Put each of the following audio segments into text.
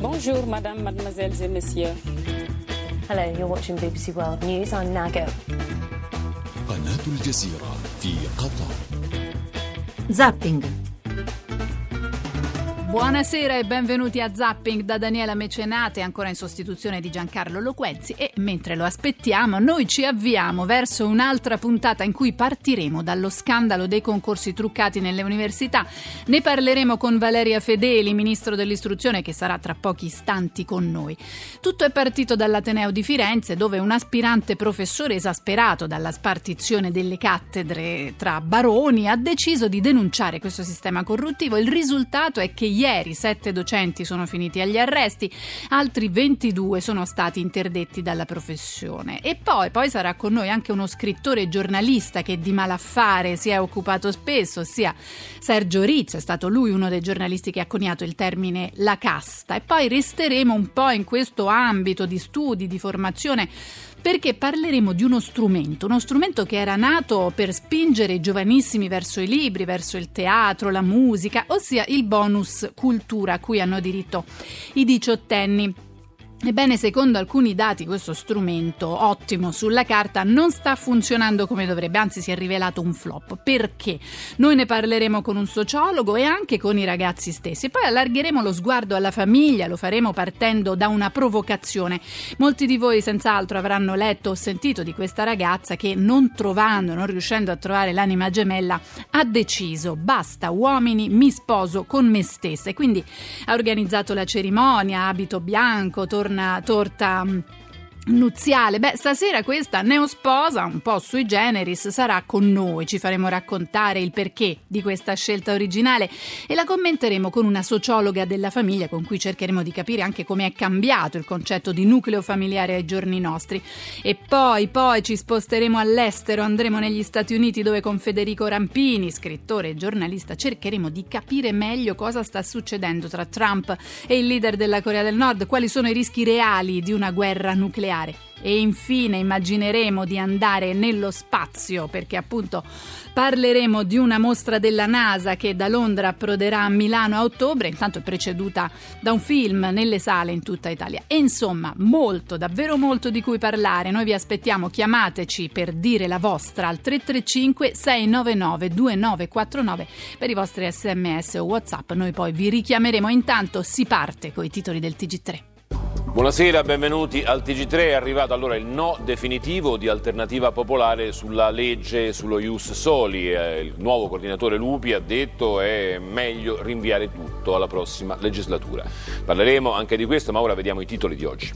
Bonjour, madame, mademoiselles et messieurs. Hello, you're watching BBC World News. I'm Nago. قناة الجزيرة في قطر. Zapping. Buonasera e benvenuti a Zapping da Daniela Mecenate, ancora in sostituzione di Giancarlo Loquenzi, e mentre lo aspettiamo noi ci avviamo verso un'altra puntata in cui partiremo dallo scandalo dei concorsi truccati nelle università. Ne parleremo con Valeria Fedeli, ministro dell'istruzione, che sarà tra pochi istanti con noi. Tutto è partito dall'Ateneo di Firenze, dove un aspirante professore esasperato dalla spartizione delle cattedre tra baroni ha deciso di denunciare questo sistema corruttivo. Il risultato è che ieri 7 docenti sono finiti agli arresti, altri 22 sono stati interdetti dalla professione. E poi sarà con noi anche uno scrittore e giornalista che di malaffare si è occupato spesso, ossia Sergio Rizzo. È stato lui uno dei giornalisti che ha coniato il termine la casta. E poi resteremo un po' in questo ambito di studi, di formazione, perché parleremo di uno strumento che era nato per spingere i giovanissimi verso i libri, verso il teatro, la musica, ossia il bonus cultura a cui hanno diritto i diciottenni. Ebbene, secondo alcuni dati, questo strumento, ottimo sulla carta, non sta funzionando come dovrebbe, anzi si è rivelato un flop. Perché? Noi ne parleremo con un sociologo e anche con i ragazzi stessi. Poi allargheremo lo sguardo alla famiglia, lo faremo partendo da una provocazione. Molti di voi senz'altro avranno letto o sentito di questa ragazza che, non riuscendo a trovare l'anima gemella, ha deciso: basta uomini, mi sposo con me stessa. E quindi ha organizzato la cerimonia, abito bianco, torta nuziale. Stasera questa neosposa, un po' sui generis, sarà con noi. Ci faremo raccontare il perché di questa scelta originale e la commenteremo con una sociologa della famiglia, con cui cercheremo di capire anche come è cambiato il concetto di nucleo familiare ai giorni nostri. E poi ci sposteremo all'estero, andremo negli Stati Uniti, dove con Federico Rampini, scrittore e giornalista, cercheremo di capire meglio cosa sta succedendo tra Trump e il leader della Corea del Nord, quali sono i rischi reali di una guerra nucleare. E infine immagineremo di andare nello spazio, perché appunto parleremo di una mostra della NASA che da Londra approderà a Milano a ottobre, intanto è preceduta da un film nelle sale in tutta Italia. E insomma, molto, davvero molto di cui parlare. Noi vi aspettiamo, chiamateci per dire la vostra al 335 699 2949 per i vostri SMS o WhatsApp. Noi poi vi richiameremo. Intanto si parte coi titoli del TG3. Buonasera, benvenuti al TG3. È arrivato allora il no definitivo di Alternativa Popolare sulla legge sullo Ius Soli. Il nuovo coordinatore Lupi ha detto è meglio rinviare tutto alla prossima legislatura. Parleremo anche di questo, ma ora vediamo i titoli di oggi.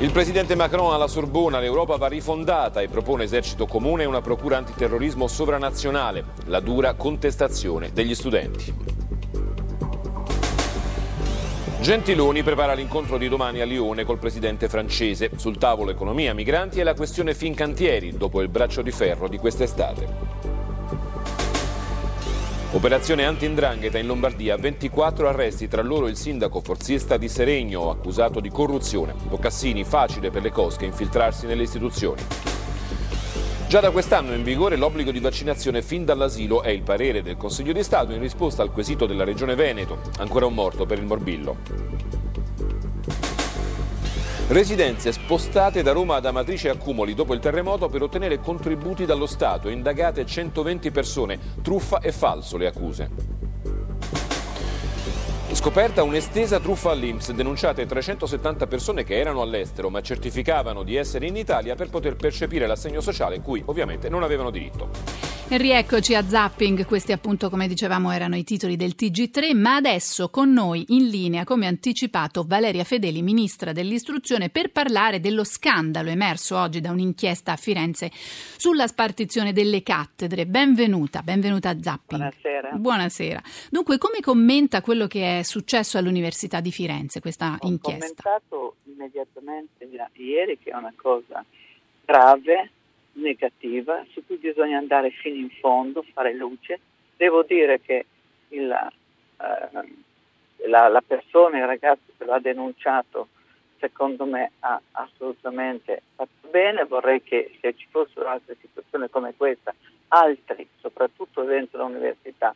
Il presidente Macron alla Sorbona: l'Europa va rifondata e propone esercito comune e una procura antiterrorismo sovranazionale. La dura contestazione degli studenti. Gentiloni prepara l'incontro di domani a Lione col presidente francese. Sul tavolo economia, migranti e la questione Fincantieri dopo il braccio di ferro di quest'estate. Operazione anti-'ndrangheta in Lombardia, 24 arresti, tra loro il sindaco forzista di Seregno, accusato di corruzione. Boccassini: facile per le cosche infiltrarsi nelle istituzioni. Già da quest'anno in vigore l'obbligo di vaccinazione fin dall'asilo, è il parere del Consiglio di Stato in risposta al quesito della Regione Veneto. Ancora un morto per il morbillo. Residenze spostate da Roma ad Amatrice e Accumoli dopo il terremoto per ottenere contributi dallo Stato. Indagate 120 persone, truffa e falso le accuse. Scoperta un'estesa truffa all'Inps, denunciate 370 persone che erano all'estero ma certificavano di essere in Italia per poter percepire l'assegno sociale, cui ovviamente non avevano diritto. Rieccoci a Zapping. Questi appunto, come dicevamo, erano i titoli del TG3, ma adesso con noi in linea, come anticipato, Valeria Fedeli, ministra dell'istruzione, per parlare dello scandalo emerso oggi da un'inchiesta a Firenze sulla spartizione delle cattedre. Benvenuta a Zapping. Buonasera. Dunque, come commenta quello che è successo all'Università di Firenze, questa inchiesta? Ho commentato immediatamente ieri che è una cosa grave, negativa, su cui bisogna andare fino in fondo, fare luce. Devo dire che la persona, il ragazzo che lo ha denunciato, secondo me ha assolutamente fatto bene. Vorrei che, se ci fossero altre situazioni come questa, altri, soprattutto dentro l'università,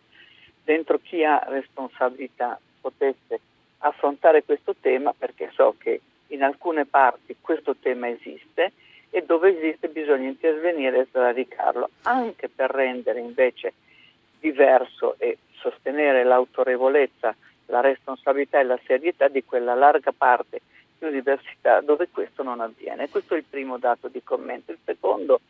dentro chi ha responsabilità, potesse affrontare questo tema, perché so che in alcune parti questo tema esiste e dove esiste bisogna intervenire e sradicarlo, anche per rendere invece diverso e sostenere l'autorevolezza, la responsabilità e la serietà di quella larga parte di università dove questo non avviene. Questo è il primo dato di commento. Il secondo,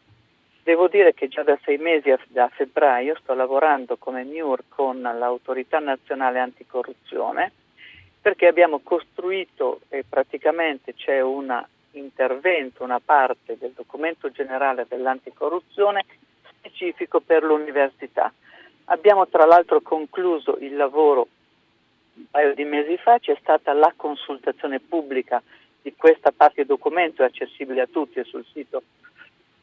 devo dire che già da 6 mesi, da febbraio, sto lavorando come MIUR con l'Autorità Nazionale Anticorruzione, perché abbiamo costruito e praticamente c'è un intervento, una parte del documento generale dell'anticorruzione specifico per l'università. Abbiamo tra l'altro concluso il lavoro un paio di mesi fa, c'è stata la consultazione pubblica di questa parte del documento, è accessibile a tutti, è sul sito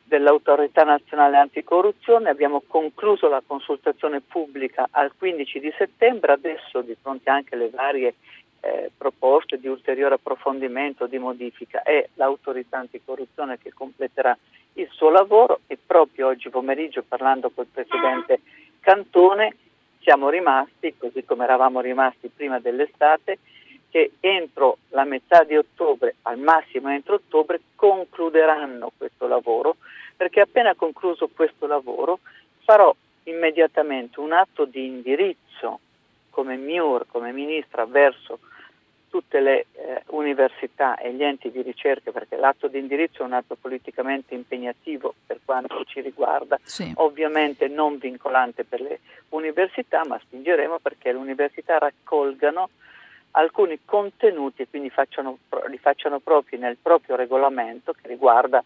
dell'Autorità Nazionale Anticorruzione. Abbiamo concluso la consultazione pubblica al 15 di settembre, adesso di fronte anche alle varie proposte di ulteriore approfondimento, di modifica, è l'Autorità Anticorruzione che completerà il suo lavoro e proprio oggi pomeriggio, parlando col Presidente Cantone, siamo rimasti, così come eravamo rimasti prima dell'estate, che entro la metà di ottobre, al massimo entro ottobre, concluderanno questo lavoro, perché appena concluso questo lavoro farò immediatamente un atto di indirizzo come MIUR, come Ministra, verso tutte le università e gli enti di ricerca, perché l'atto di indirizzo è un atto politicamente impegnativo per quanto ci riguarda, sì, ovviamente non vincolante per le università, ma spingeremo perché le università raccolgano alcuni contenuti e quindi li facciano propri nel proprio regolamento che riguarda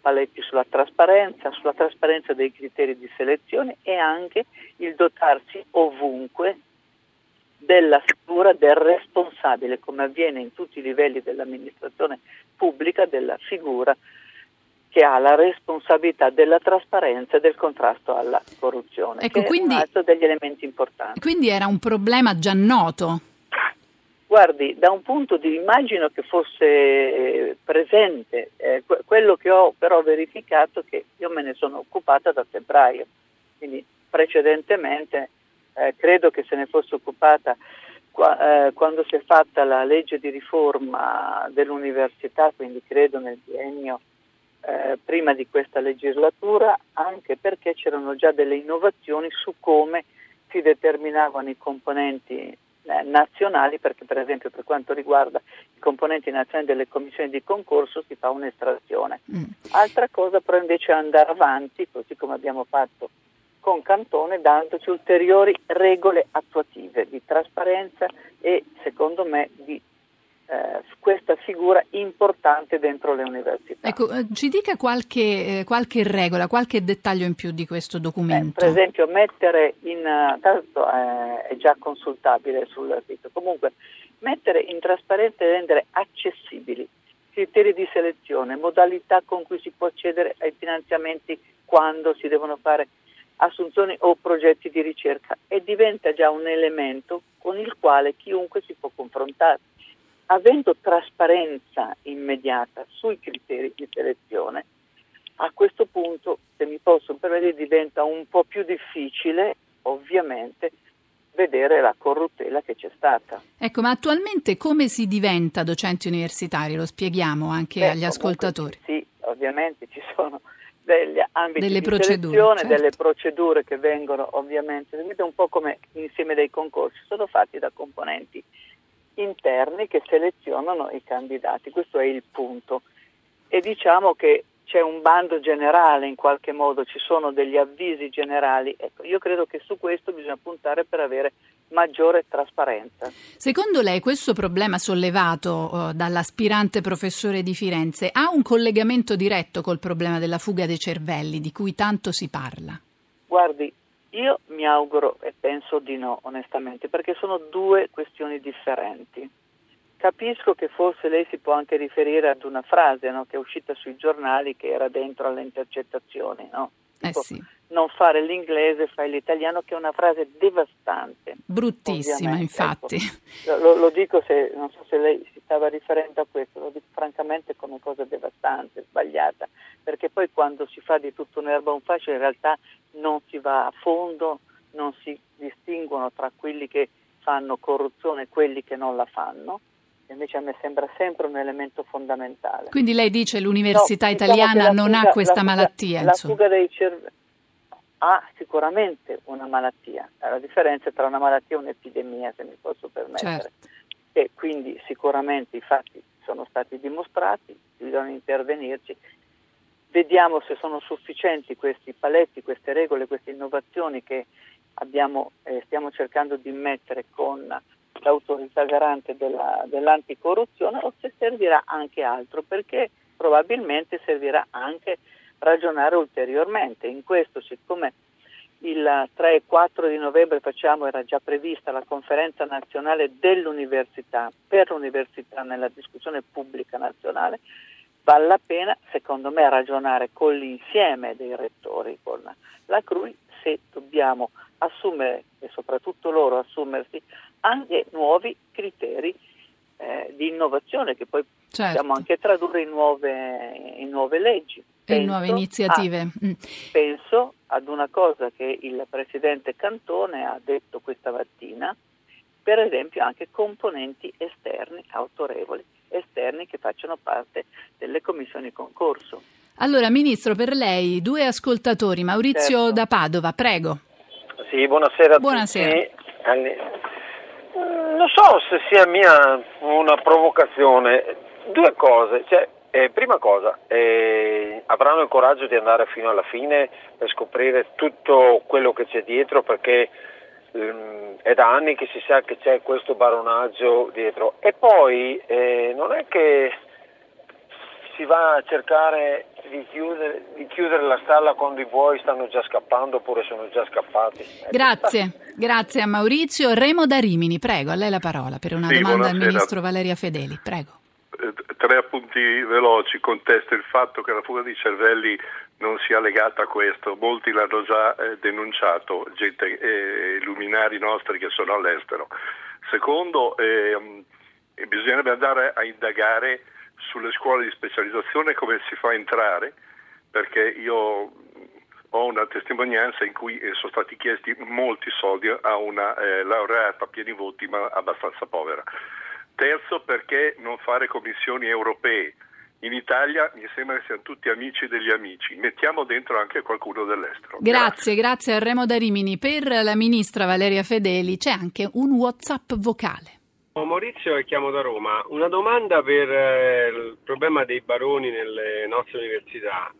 paletti sulla trasparenza dei criteri di selezione e anche il dotarsi ovunque della figura del responsabile, come avviene in tutti i livelli dell'amministrazione pubblica, della figura che ha la responsabilità della trasparenza e del contrasto alla corruzione, ecco, che quindi, è un altro degli elementi importanti. Quindi era un problema già noto? Guardi, da un punto di immagino che fosse presente, quello che ho però verificato è che io me ne sono occupata da febbraio, quindi precedentemente credo che se ne fosse occupata quando si è fatta la legge di riforma dell'università, quindi credo nel biennio prima di questa legislatura, anche perché c'erano già delle innovazioni su come si determinavano i componenti nazionali, perché per esempio per quanto riguarda i componenti nazionali delle commissioni di concorso si fa un'estrazione. Altra cosa però invece è andare avanti, così come abbiamo fatto con Cantone, dandoci ulteriori regole attuative di trasparenza e secondo me di questa figura importante dentro le università. Ecco, ci dica qualche regola, qualche dettaglio in più di questo documento. Per esempio mettere tanto è già consultabile sul sito, comunque mettere in trasparenza e rendere accessibili criteri di selezione, modalità con cui si può accedere ai finanziamenti quando si devono fare assunzioni o progetti di ricerca, e diventa già un elemento con il quale chiunque si può confrontare. Avendo trasparenza immediata sui criteri di selezione, a questo punto, se mi posso permettere, diventa un po' più difficile, ovviamente, vedere la corruttela che c'è stata. Ecco, ma attualmente come si diventa docenti universitari? Lo spieghiamo anche agli ascoltatori. Sì, ovviamente ci sono degli ambiti delle di selezione, certo, delle procedure che vengono ovviamente un po' come insieme dei concorsi, sono fatti da componenti interni che selezionano i candidati, questo è il punto. E diciamo che c'è un bando generale in qualche modo, ci sono degli avvisi generali, ecco, io credo che su questo bisogna puntare per avere maggiore trasparenza. Secondo lei questo problema sollevato dall'aspirante professore di Firenze ha un collegamento diretto col problema della fuga dei cervelli di cui tanto si parla? Guardi, io mi auguro e penso di no, onestamente, perché sono due questioni differenti. Capisco che forse lei si può anche riferire ad una frase, no, che è uscita sui giornali, che era dentro alle intercettazioni, no? Tipo, sì, non fare l'inglese, fai l'italiano, che è una frase devastante. Bruttissima, infatti. Ecco, lo dico, se non so se lei si stava riferendo a questo, lo dico francamente come cosa devastante, sbagliata, perché poi quando si fa di tutto un'erba un fascio in realtà non si va a fondo, non si distinguono tra quelli che fanno corruzione e quelli che non la fanno. Invece a me sembra sempre un elemento fondamentale. Quindi lei dice l'università italiana non ha questa malattia? La fuga dei cervelli ha sicuramente una malattia. La differenza tra una malattia e un'epidemia, se mi posso permettere. Certo. E quindi sicuramente i fatti sono stati dimostrati, bisogna intervenirci. Vediamo se sono sufficienti questi paletti, queste regole, queste innovazioni che abbiamo, stiamo cercando di mettere con l'autorità garante dell'anticorruzione, o se servirà anche altro, perché probabilmente servirà anche ragionare ulteriormente. In questo, siccome il 3 e 4 di novembre era già prevista la conferenza nazionale dell'università, per l'università nella discussione pubblica nazionale, vale la pena, secondo me, ragionare con l'insieme dei rettori, con la CRUI, se dobbiamo assumere, e soprattutto loro assumersi, anche nuovi criteri di innovazione che poi possiamo anche tradurre in nuove leggi. E nuove iniziative. Penso ad una cosa che il Presidente Cantone ha detto questa mattina, per esempio anche componenti esterni, autorevoli, esterni che facciano parte delle commissioni concorso. Allora, Ministro, per lei due ascoltatori, Maurizio da Padova, prego. Sì, buonasera a tutti. Non so se sia mia una provocazione, due cose, prima cosa, avranno il coraggio di andare fino alla fine per scoprire tutto quello che c'è dietro, perché è da anni che si sa che c'è questo baronaggio dietro, e poi non è che si va a cercare di chiudere la stalla quando i buoi stanno già scappando oppure sono già scappati. Grazie a Maurizio. Remo da Rimini, prego, a lei la parola per una domanda al Ministro Valeria Fedeli, prego. Tre appunti veloci. Contesto il fatto che la fuga di cervelli non sia legata a questo, molti l'hanno già denunciato, gente, luminari nostri che sono all'estero. Secondo, bisognerebbe andare a indagare sulle scuole di specializzazione come si fa a entrare, perché io ho una testimonianza in cui sono stati chiesti molti soldi a una laureata a pieni voti ma abbastanza povera. Terzo, perché non fare commissioni europee? In Italia mi sembra che siano tutti amici degli amici, mettiamo dentro anche qualcuno dell'estero. Grazie a Remo da Rimini. Per la Ministra Valeria Fedeli c'è anche un WhatsApp vocale. Maurizio, e chiamo da Roma. Una domanda per il problema dei baroni nelle nostre università.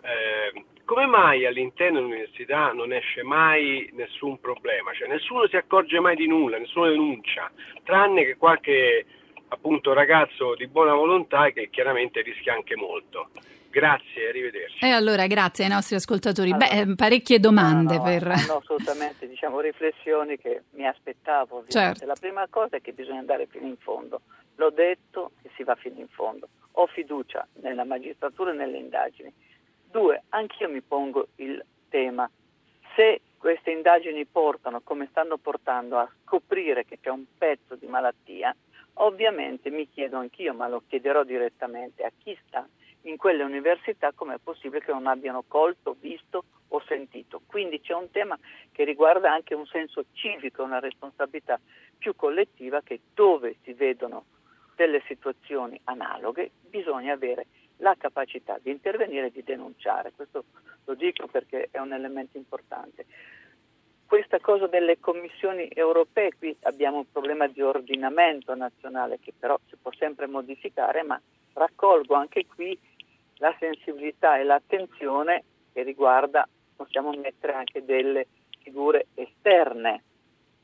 Come mai all'interno dell'università non esce mai nessun problema? Cioè, nessuno si accorge mai di nulla, nessuno denuncia, tranne che qualche appunto ragazzo di buona volontà che chiaramente rischia anche molto. Grazie, arrivederci. E allora, grazie ai nostri ascoltatori. Allora, parecchie domande. Assolutamente, riflessioni che mi aspettavo, ovviamente. Certo. La prima cosa è che bisogna andare fino in fondo. L'ho detto e si va fino in fondo. Ho fiducia nella magistratura e nelle indagini. Due, anch'io mi pongo il tema. Se queste indagini portano, come stanno portando, a scoprire che c'è un pezzo di malattia, ovviamente mi chiedo anch'io, ma lo chiederò direttamente a chi sta in quelle università, com'è possibile che non abbiano colto, visto o sentito. Quindi c'è un tema che riguarda anche un senso civico, una responsabilità più collettiva, che dove si vedono delle situazioni analoghe bisogna avere la capacità di intervenire e di denunciare. Questo lo dico perché è un elemento importante. Questa cosa delle commissioni europee, qui abbiamo un problema di ordinamento nazionale che però si può sempre modificare, ma raccolgo anche qui la sensibilità e l'attenzione che riguarda, possiamo mettere anche delle figure esterne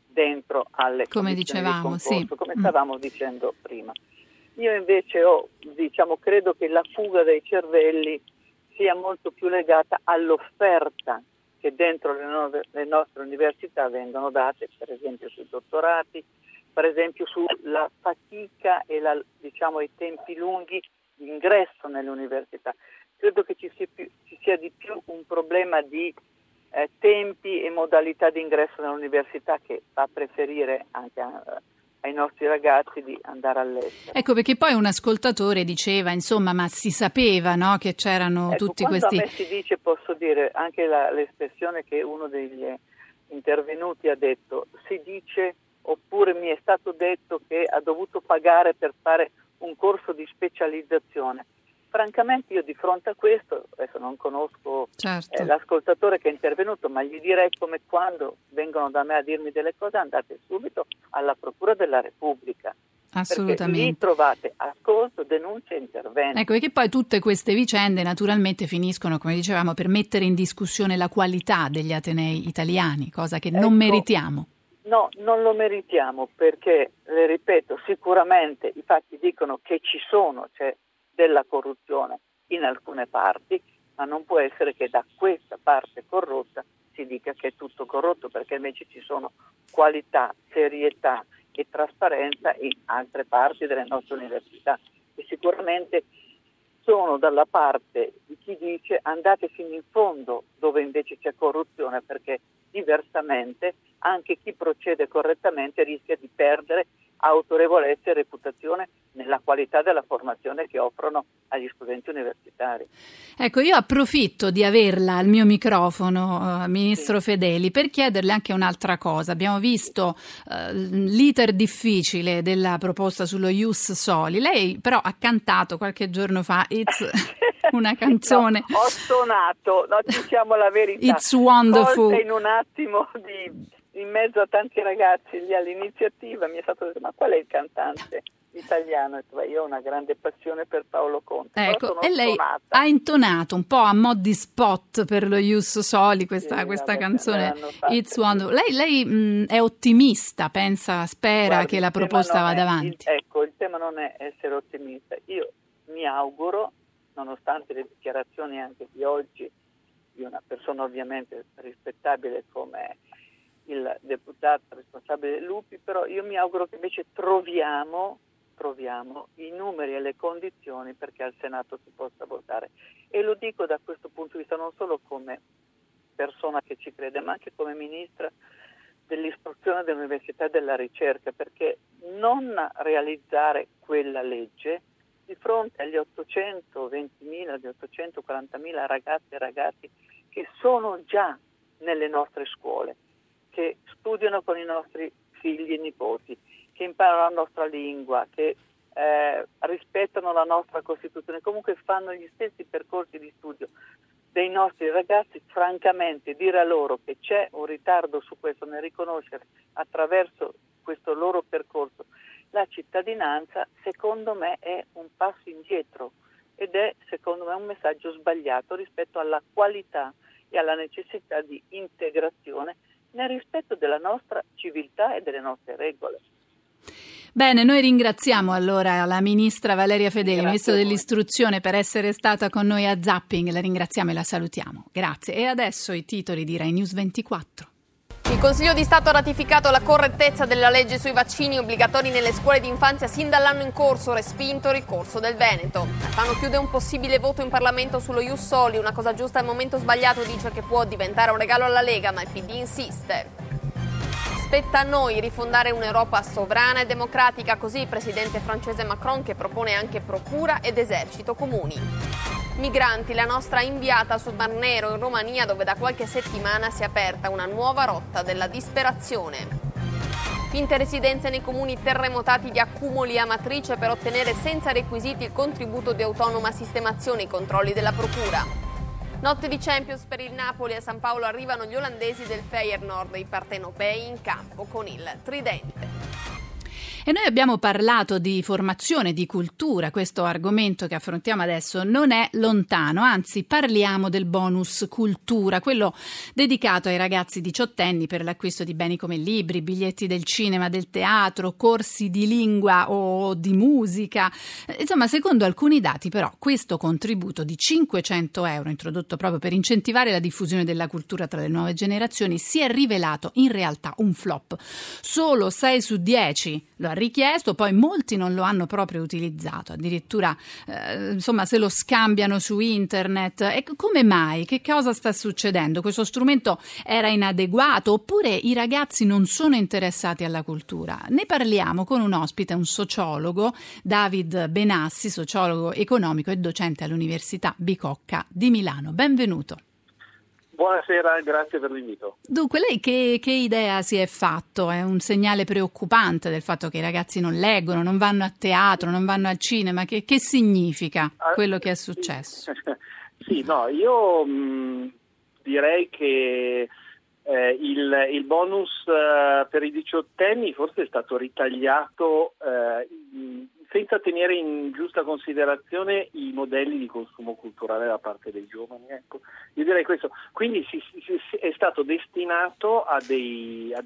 dentro alle commissioni di concorso, come stavamo dicendo prima. Io invece credo che la fuga dei cervelli sia molto più legata all'offerta che dentro le nostre università vengono date, per esempio sui dottorati, per esempio sulla fatica e i tempi lunghi di ingresso nell'università. Credo che ci sia di più un problema di tempi e modalità di ingresso nell'università che fa preferire anche ai nostri ragazzi di andare all'estero. Ecco perché poi un ascoltatore diceva, ma si sapeva, no, che c'erano tutti questi... A me si dice, posso dire, anche l'espressione che uno degli intervenuti ha detto, si dice oppure mi è stato detto che ha dovuto pagare per fare un corso di specializzazione. Francamente io di fronte a questo, adesso non conosco l'ascoltatore che è intervenuto, ma gli direi come quando vengono da me a dirmi delle cose: andate subito alla Procura della Repubblica. Assolutamente. Lì trovate ascolto, denuncia e intervento. Ecco, perché poi tutte queste vicende naturalmente finiscono, come dicevamo, per mettere in discussione la qualità degli atenei italiani, cosa che non meritiamo. No, non lo meritiamo perché, le ripeto, sicuramente i fatti dicono che ci sono, c'è della corruzione in alcune parti, ma non può essere che da questa parte corrotta si dica che è tutto corrotto, perché invece ci sono qualità, serietà e trasparenza in altre parti delle nostre università, e sicuramente sono dalla parte di chi dice andate fino in fondo dove invece c'è corruzione, perché diversamente anche chi procede correttamente rischia di perdere autorevolezza e reputazione nella qualità della formazione che offrono agli studenti universitari. Ecco, io approfitto di averla al mio microfono, Ministro Fedeli, per chiederle anche un'altra cosa. Abbiamo visto l'iter difficile della proposta sullo Ius Soli. Lei però ha cantato qualche giorno fa una canzone. No, ho suonato, no, diciamo la verità. It's Wonderful. In un attimo in mezzo a tanti ragazzi lì all'iniziativa mi è stato detto: ma qual è il cantante italiano? Io ho una grande passione per Paolo Conte, ecco, e lei ha intonato un po' a mo' di spot per lo Ius Soli questa canzone It's Wonderful. Lei è ottimista, pensa, spera che la proposta vada avanti? Il tema non è essere ottimista. Io mi auguro, nonostante le dichiarazioni anche di oggi di una persona ovviamente rispettabile come il deputato responsabile Lupi, però io mi auguro che invece troviamo i numeri e le condizioni perché al Senato si possa votare. E lo dico da questo punto di vista non solo come persona che ci crede, ma anche come ministra dell'istruzione, dell'università e della ricerca, perché non realizzare quella legge di fronte agli 820.000, agli 840.000 ragazze e ragazzi che sono già nelle nostre scuole, che studiano con i nostri figli e nipoti, che imparano la nostra lingua, che rispettano la nostra Costituzione, comunque fanno gli stessi percorsi di studio dei nostri ragazzi. Francamente dire a loro che c'è un ritardo su questo, nel riconoscere attraverso questo loro percorso la cittadinanza, secondo me è un passo indietro ed è secondo me un messaggio sbagliato rispetto alla qualità e alla necessità di integrazione nel rispetto della nostra civiltà e delle nostre regole. Bene, noi ringraziamo allora la ministra Valeria Fedeli, ministro dell'istruzione, per essere stata con noi a Zapping. La ringraziamo e la salutiamo. Grazie. E adesso i titoli di Rai News 24. Il Consiglio di Stato ha ratificato la correttezza della legge sui vaccini obbligatori nelle scuole di infanzia sin dall'anno in corso, respinto ricorso del Veneto. Alfano chiude un possibile voto in Parlamento sullo Ius Soli, una cosa giusta al momento sbagliato, dice che può diventare un regalo alla Lega, ma il PD insiste. Spetta a noi rifondare un'Europa sovrana e democratica, così il presidente francese Macron, che propone anche procura ed esercito comuni. Migranti, la nostra inviata sul Mar Nero in Romania, dove da qualche settimana si è aperta una nuova rotta della disperazione. Finte residenze nei comuni terremotati di Accumoli e Amatrice per ottenere senza requisiti il contributo di autonoma sistemazione, i controlli della procura. Notte di Champions per il Napoli, a San Paolo arrivano gli olandesi del Feyenoord, i partenopei in campo con il tridente. E noi abbiamo parlato di formazione, di cultura. Questo argomento che affrontiamo adesso non è lontano, anzi parliamo del bonus cultura, quello dedicato ai ragazzi diciottenni per l'acquisto di beni come libri, biglietti del cinema, del teatro, corsi di lingua o di musica. Insomma, secondo alcuni dati però questo contributo di 500 euro introdotto proprio per incentivare la diffusione della cultura tra le nuove generazioni si è rivelato in realtà un flop. Solo 6 su 10 lo ha richiesto, poi molti non lo hanno proprio utilizzato, addirittura se lo scambiano su internet. E come mai? Che cosa sta succedendo? Questo strumento era inadeguato oppure i ragazzi non sono interessati alla cultura? Ne parliamo con un ospite, un sociologo, David Benassi, sociologo economico e docente all'Università Bicocca di Milano. Benvenuto. Buonasera e grazie per l'invito. Dunque, lei che idea si è fatto? È un segnale preoccupante del fatto che i ragazzi non leggono, non vanno a teatro, non vanno al cinema. Che significa quello che è successo? Sì, no, io direi che il bonus per i diciottenni forse è stato ritagliato senza tenere in giusta considerazione i modelli di consumo culturale da parte dei giovani. Ecco, io direi questo. Quindi è stato destinato a un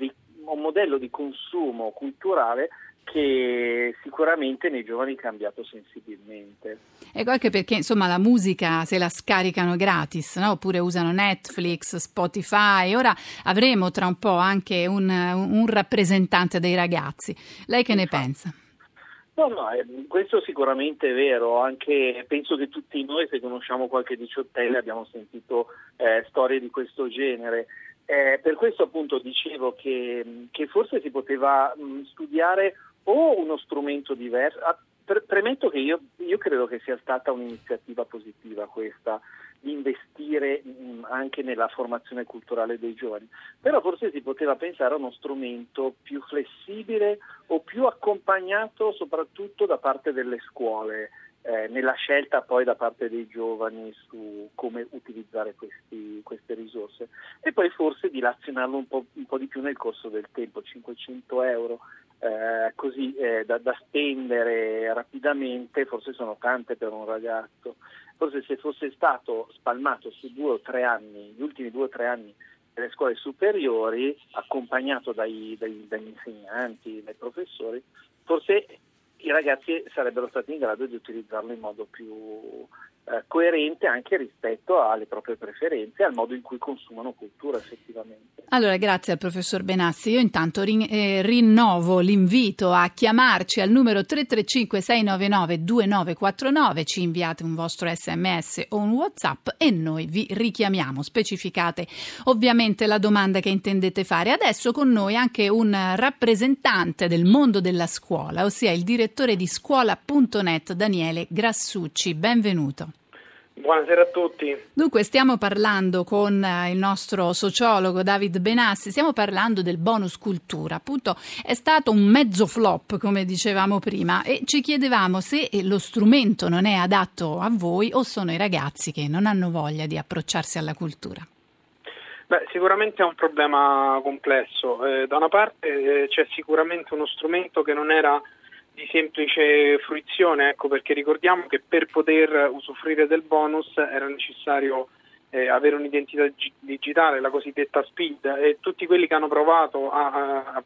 modello di consumo culturale che sicuramente nei giovani è cambiato sensibilmente. Ecco, anche perché insomma la musica se la scaricano gratis, no? Oppure usano Netflix, Spotify. Ora avremo tra un po' anche un rappresentante dei ragazzi. Lei che ne pensa? No, questo sicuramente è vero, anche penso che tutti noi, se conosciamo qualche diciottenne, abbiamo sentito storie di questo genere. Per questo appunto dicevo che forse si poteva studiare o uno strumento diverso. Premetto che io credo che sia stata un'iniziativa positiva questa, di investire anche nella formazione culturale dei giovani, però forse si poteva pensare a uno strumento più flessibile o più accompagnato soprattutto da parte delle scuole, nella scelta poi da parte dei giovani su come utilizzare queste risorse, e poi forse dilazionarlo un po' di più nel corso del tempo. 500 euro da spendere rapidamente forse sono tante per un ragazzo. Forse se fosse stato spalmato su 2 o 3 anni, gli ultimi 2 o 3 anni delle scuole superiori, accompagnato dagli insegnanti, dai professori, forse i ragazzi sarebbero stati in grado di utilizzarlo in modo più coerente anche rispetto alle proprie preferenze e al modo in cui consumano cultura effettivamente. Allora, grazie al professor Benassi. Io intanto rinnovo l'invito a chiamarci al numero 335-699-2949, ci inviate un vostro SMS o un WhatsApp e noi vi richiamiamo. Specificate ovviamente la domanda che intendete fare. Adesso con noi anche un rappresentante del mondo della scuola, ossia il direttore di scuola.net Daniele Grassucci. Benvenuto. Buonasera a tutti. Dunque, stiamo parlando con il nostro sociologo David Benassi, stiamo parlando del bonus cultura. Appunto, è stato un mezzo flop, come dicevamo prima, e ci chiedevamo se lo strumento non è adatto a voi o sono i ragazzi che non hanno voglia di approcciarsi alla cultura. Beh, sicuramente è un problema complesso. Da una parte c'è sicuramente uno strumento che non era di semplice fruizione, ecco, perché ricordiamo che per poter usufruire del bonus era necessario avere un'identità digitale, la cosiddetta SPID, e tutti quelli che hanno provato a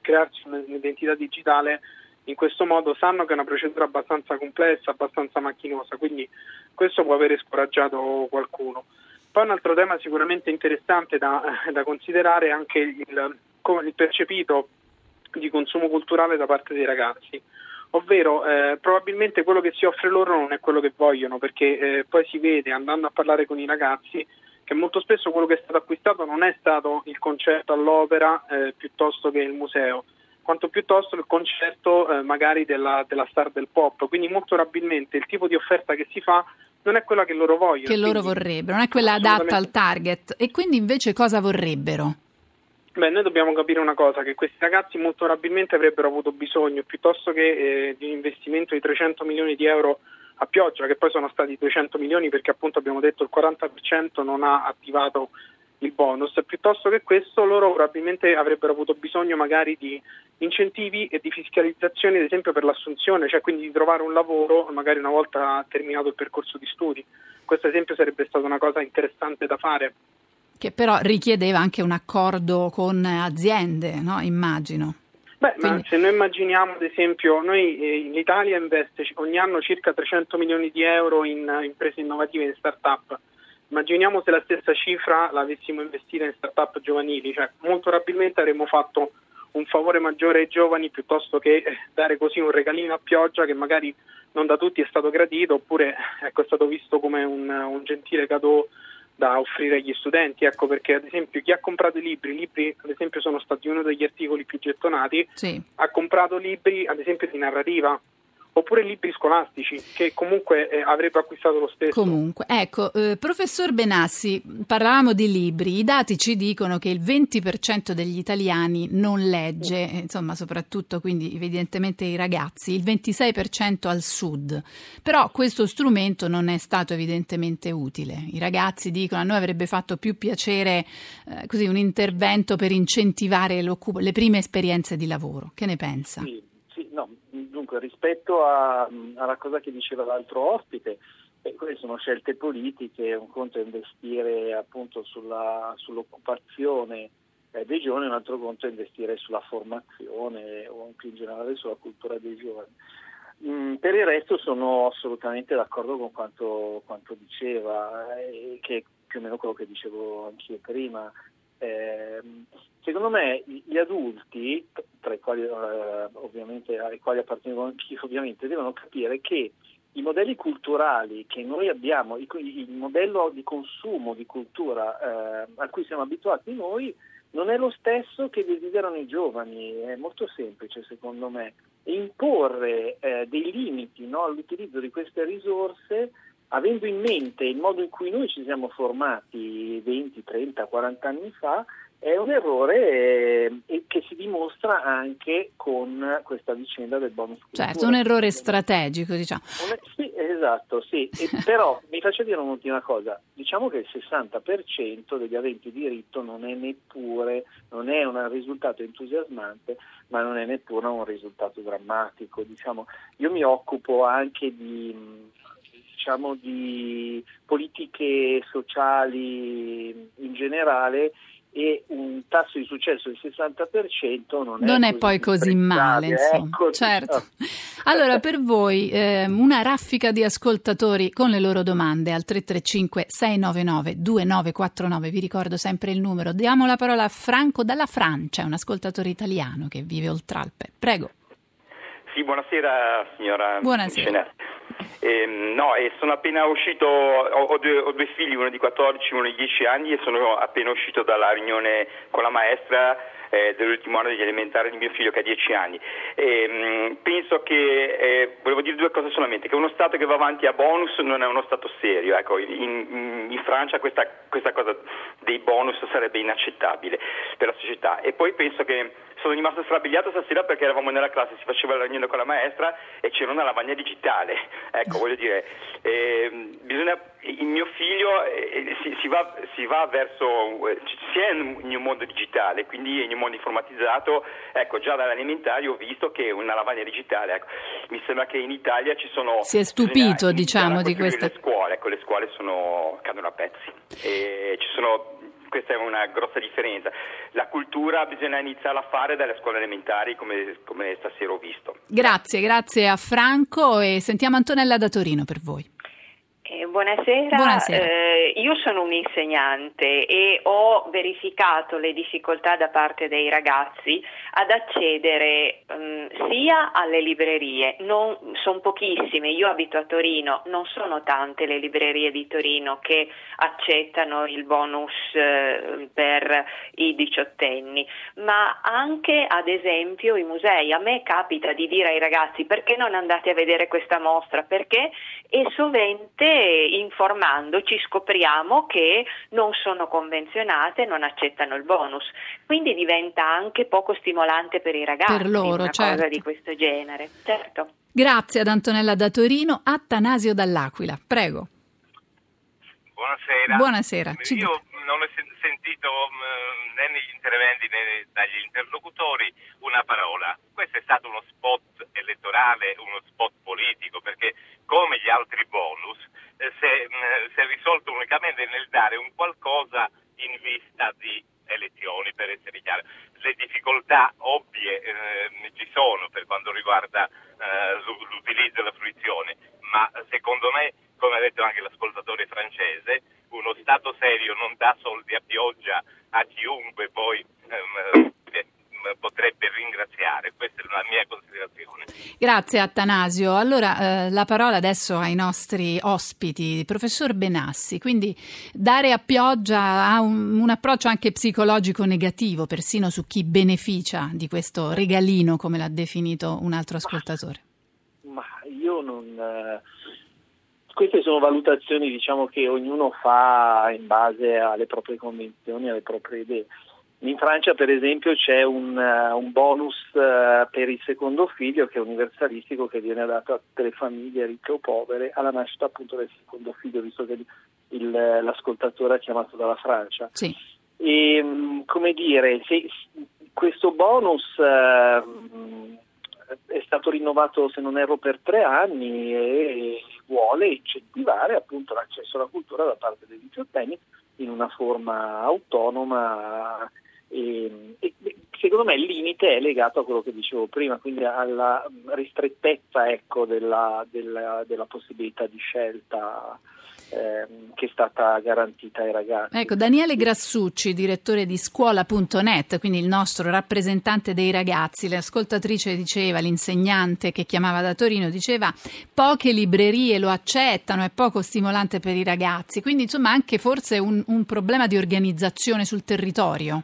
crearsi un'identità digitale in questo modo sanno che è una procedura abbastanza complessa, abbastanza macchinosa, quindi questo può avere scoraggiato qualcuno. Poi un altro tema sicuramente interessante da considerare è anche il percepito di consumo culturale da parte dei ragazzi, ovvero probabilmente quello che si offre loro non è quello che vogliono, perché poi si vede, andando a parlare con i ragazzi, che molto spesso quello che è stato acquistato non è stato il concerto all'opera piuttosto che il museo, quanto piuttosto il concerto magari della star del pop, quindi molto probabilmente il tipo di offerta che si fa non è quella che loro vogliono, che loro vorrebbero, non è quella adatta al target. E quindi invece cosa vorrebbero? Beh, noi dobbiamo capire una cosa, che questi ragazzi molto probabilmente avrebbero avuto bisogno, piuttosto che di un investimento di 300 milioni di euro a pioggia, che poi sono stati 200 milioni perché appunto abbiamo detto il 40% non ha attivato il bonus, piuttosto che questo loro probabilmente avrebbero avuto bisogno magari di incentivi e di fiscalizzazione, ad esempio per l'assunzione, cioè quindi di trovare un lavoro magari una volta terminato il percorso di studi. Questo ad esempio sarebbe stata una cosa interessante da fare, che però richiedeva anche un accordo con aziende, no? Immagino. Beh, quindi, ma se noi immaginiamo, ad esempio, l'Italia investe ogni anno circa 300 milioni di euro in imprese innovative e start-up. Immaginiamo se la stessa cifra l'avessimo investita in start-up giovanili, cioè molto probabilmente avremmo fatto un favore maggiore ai giovani piuttosto che dare così un regalino a pioggia che magari non da tutti è stato gradito, oppure ecco, è stato visto come un gentile cadeau da offrire agli studenti, ecco, perché ad esempio chi ha comprato i libri ad esempio sono stati uno degli articoli più gettonati, sì. Ha comprato libri ad esempio di narrativa oppure libri scolastici che comunque avrebbe acquistato lo stesso. Comunque, ecco, professor Benassi, parlavamo di libri, i dati ci dicono che il 20% degli italiani non legge, insomma soprattutto quindi evidentemente i ragazzi, il 26% al sud, però questo strumento non è stato evidentemente utile. I ragazzi dicono a noi avrebbe fatto più piacere così un intervento per incentivare le prime esperienze di lavoro, che ne pensa? Sì, no. Dunque, rispetto alla cosa che diceva l'altro ospite, quelle sono scelte politiche, un conto è investire appunto sull'occupazione dei giovani, un altro conto è investire sulla formazione o anche in generale sulla cultura dei giovani. Per il resto sono assolutamente d'accordo con quanto diceva, che è più o meno quello che dicevo anch'io prima. Secondo me gli adulti, tra i quali ovviamente ai quali appartengo anch'io, ovviamente devono capire che i modelli culturali che noi abbiamo, il modello di consumo di cultura a cui siamo abituati noi, non è lo stesso che desiderano i giovani. È molto semplice, secondo me, imporre dei limiti, no, all'utilizzo di queste risorse, avendo in mente il modo in cui noi ci siamo formati 20, 30, 40 anni fa, è un errore che si dimostra anche con questa vicenda del bonus cultura. Certo, un errore strategico, diciamo. Sì, esatto, sì. Però mi faccio dire un'ultima cosa. Diciamo che il 60% degli aventi diritto non è un risultato entusiasmante, ma non è neppure un risultato drammatico. Diciamo, io mi occupo anche di politiche sociali in generale, e un tasso di successo del 60% non è poi così male, insomma. Ecco, certo. Allora, per voi una raffica di ascoltatori con le loro domande al 335 699 2949, vi ricordo sempre il numero. Diamo la parola a Franco dalla Francia, è un ascoltatore italiano che vive oltre Alpe. Prego. Sì, buonasera signora. Buonasera. Sono appena uscito, ho due figli, uno di 14 e uno di 10 anni, e sono appena uscito dalla riunione con la maestra dell'ultimo anno degli elementari di mio figlio che ha 10 anni. Penso che, volevo dire due cose solamente, che uno Stato che va avanti a bonus non è uno Stato serio. Ecco, in Francia questa cosa dei bonus sarebbe inaccettabile per la società. E poi penso che sono rimasto strabiliato stasera perché eravamo nella classe, si faceva la riunione con la maestra e c'era una lavagna digitale. Ecco, voglio dire, il mio figlio si va verso, si è in un mondo digitale, quindi in un mondo informatizzato. Ecco, già dall'elementare ho visto che una lavagna digitale, ecco, mi sembra che in Italia ci sono, si è stupito, diciamo, di queste scuole. Ecco, le scuole cadono a pezzi e ci sono. Questa è una grossa differenza. La cultura bisogna iniziare a fare dalle scuole elementari, come stasera ho visto. Grazie a Franco, e sentiamo Antonella da Torino per voi. Buonasera. Io sono un'insegnante e ho verificato le difficoltà da parte dei ragazzi ad accedere sia alle librerie, non sono pochissime, io abito a Torino, non sono tante le librerie di Torino che accettano il bonus per i diciottenni, ma anche ad esempio i musei. A me capita di dire ai ragazzi: perché non andate a vedere questa mostra? Perché? E sovente, informandoci, scopriamo che non sono convenzionate, non accettano il bonus, quindi diventa anche poco stimolante per i ragazzi, per loro, una cosa di questo genere. Certo. Grazie ad Antonella da Torino. Attanasio dall'Aquila, prego. Buonasera. Io non ho sentito né negli interventi né dagli interlocutori una parola. Questo è stato uno spot elettorale, uno spot politico, perché come gli altri bonus si è risolto unicamente nel dare un qualcosa in vista di elezioni, per essere chiaro. Le difficoltà ovvie ci sono per quanto riguarda l'utilizzo e la fruizione, ma secondo me, come ha detto anche l'ascoltatore francese, uno Stato serio non dà soldi a pioggia a chiunque poi potrebbe ringraziare. Questa è la mia considerazione. Grazie Attanasio. Allora la parola adesso ai nostri ospiti. Professor Benassi, quindi dare a pioggia ha un approccio anche psicologico negativo, persino su chi beneficia di questo regalino, come l'ha definito un altro ascoltatore. Ma io non... Queste sono valutazioni, diciamo, che ognuno fa in base alle proprie convinzioni, alle proprie idee. In Francia, per esempio, c'è un bonus per il secondo figlio che è universalistico, che viene dato a tutte le famiglie ricche o povere alla nascita appunto del secondo figlio, visto che l'ascoltatore ha chiamato dalla Francia. Sì. E, come dire, se questo bonus è stato rinnovato, se non erro, per 3 anni e vuole incentivare appunto l'accesso alla cultura da parte dei diciottenni in una forma autonoma. E secondo me il limite è legato a quello che dicevo prima, quindi alla ristrettezza, ecco, della possibilità di scelta che è stata garantita ai ragazzi. Ecco, Daniele Grassucci, direttore di scuola.net, quindi il nostro rappresentante dei ragazzi. L'ascoltatrice diceva, l'insegnante che chiamava da Torino diceva, poche librerie lo accettano, è poco stimolante per i ragazzi, quindi insomma anche forse un problema di organizzazione sul territorio.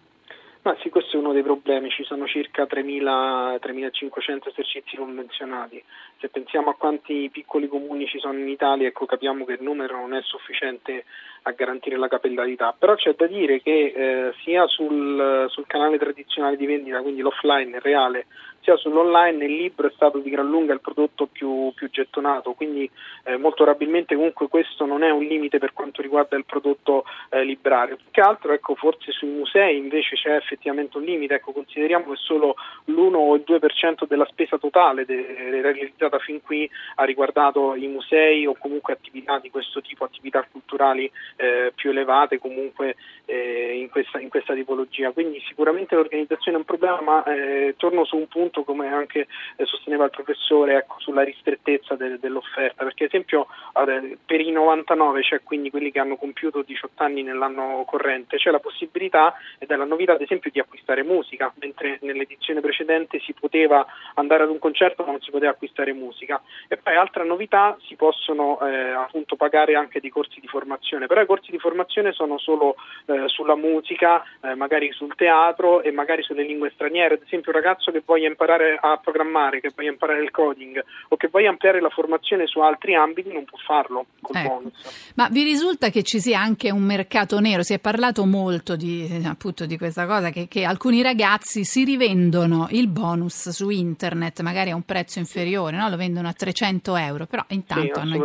Ma sì, questo è uno dei problemi, ci sono circa 3.500 esercizi convenzionati. Se pensiamo a quanti piccoli comuni ci sono in Italia, ecco, capiamo che il numero non è sufficiente a garantire la capillarità. Però c'è da dire che sia sul canale tradizionale di vendita, quindi l'offline, il reale, sia sull'online il libro è stato di gran lunga il prodotto più gettonato, quindi molto probabilmente comunque questo non è un limite per quanto riguarda il prodotto librario. Più che altro, ecco, forse sui musei invece c'è effettivamente un limite, ecco, consideriamo che solo l'1 o il 2% della spesa totale realizzata fin qui ha riguardato i musei o comunque attività di questo tipo, attività culturali più elevate comunque in questa tipologia, quindi sicuramente l'organizzazione è un problema, ma torno su un punto, come anche sosteneva il professore, ecco, sulla ristrettezza dell'offerta, perché ad esempio per i 99, cioè quindi quelli che hanno compiuto 18 anni nell'anno corrente, c'è la possibilità e dalla novità ad esempio di acquistare musica, mentre nell'edizione precedente si poteva andare ad un concerto ma non si poteva acquistare musica. E poi altra novità, si possono appunto pagare anche dei corsi di formazione, però i corsi di formazione sono solo sulla musica, magari sul teatro e magari sulle lingue straniere. Ad esempio un ragazzo che voglia imparare a programmare, che voglia imparare il coding o che voglia ampliare la formazione su altri ambiti non può farlo col bonus. Ma vi risulta che ci sia anche un mercato nero? Si è parlato molto di questa cosa, che alcuni ragazzi si rivendono il bonus su internet, magari a un prezzo inferiore, no? Lo vendono a 300 euro, però intanto sì, hanno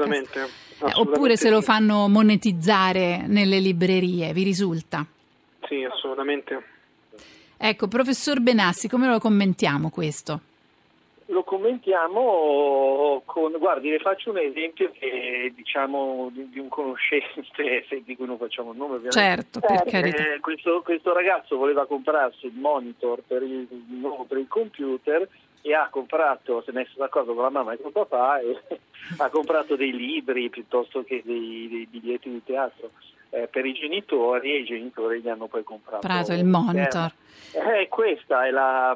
oppure se lo fanno monetizzare nelle librerie, vi risulta? Sì, assolutamente. Ecco, professor Benassi, come lo commentiamo questo? Lo commentiamo guardi, le faccio un esempio che diciamo di un conoscente, di cui non facciamo il nome ovviamente. Certo, per carità. Questo ragazzo voleva comprarsi il monitor per il computer e ha comprato, si è messo d'accordo con la mamma e con papà e ha comprato dei libri piuttosto che dei biglietti di teatro per i genitori, e i genitori gli hanno poi comprato il monitor. Questa è la...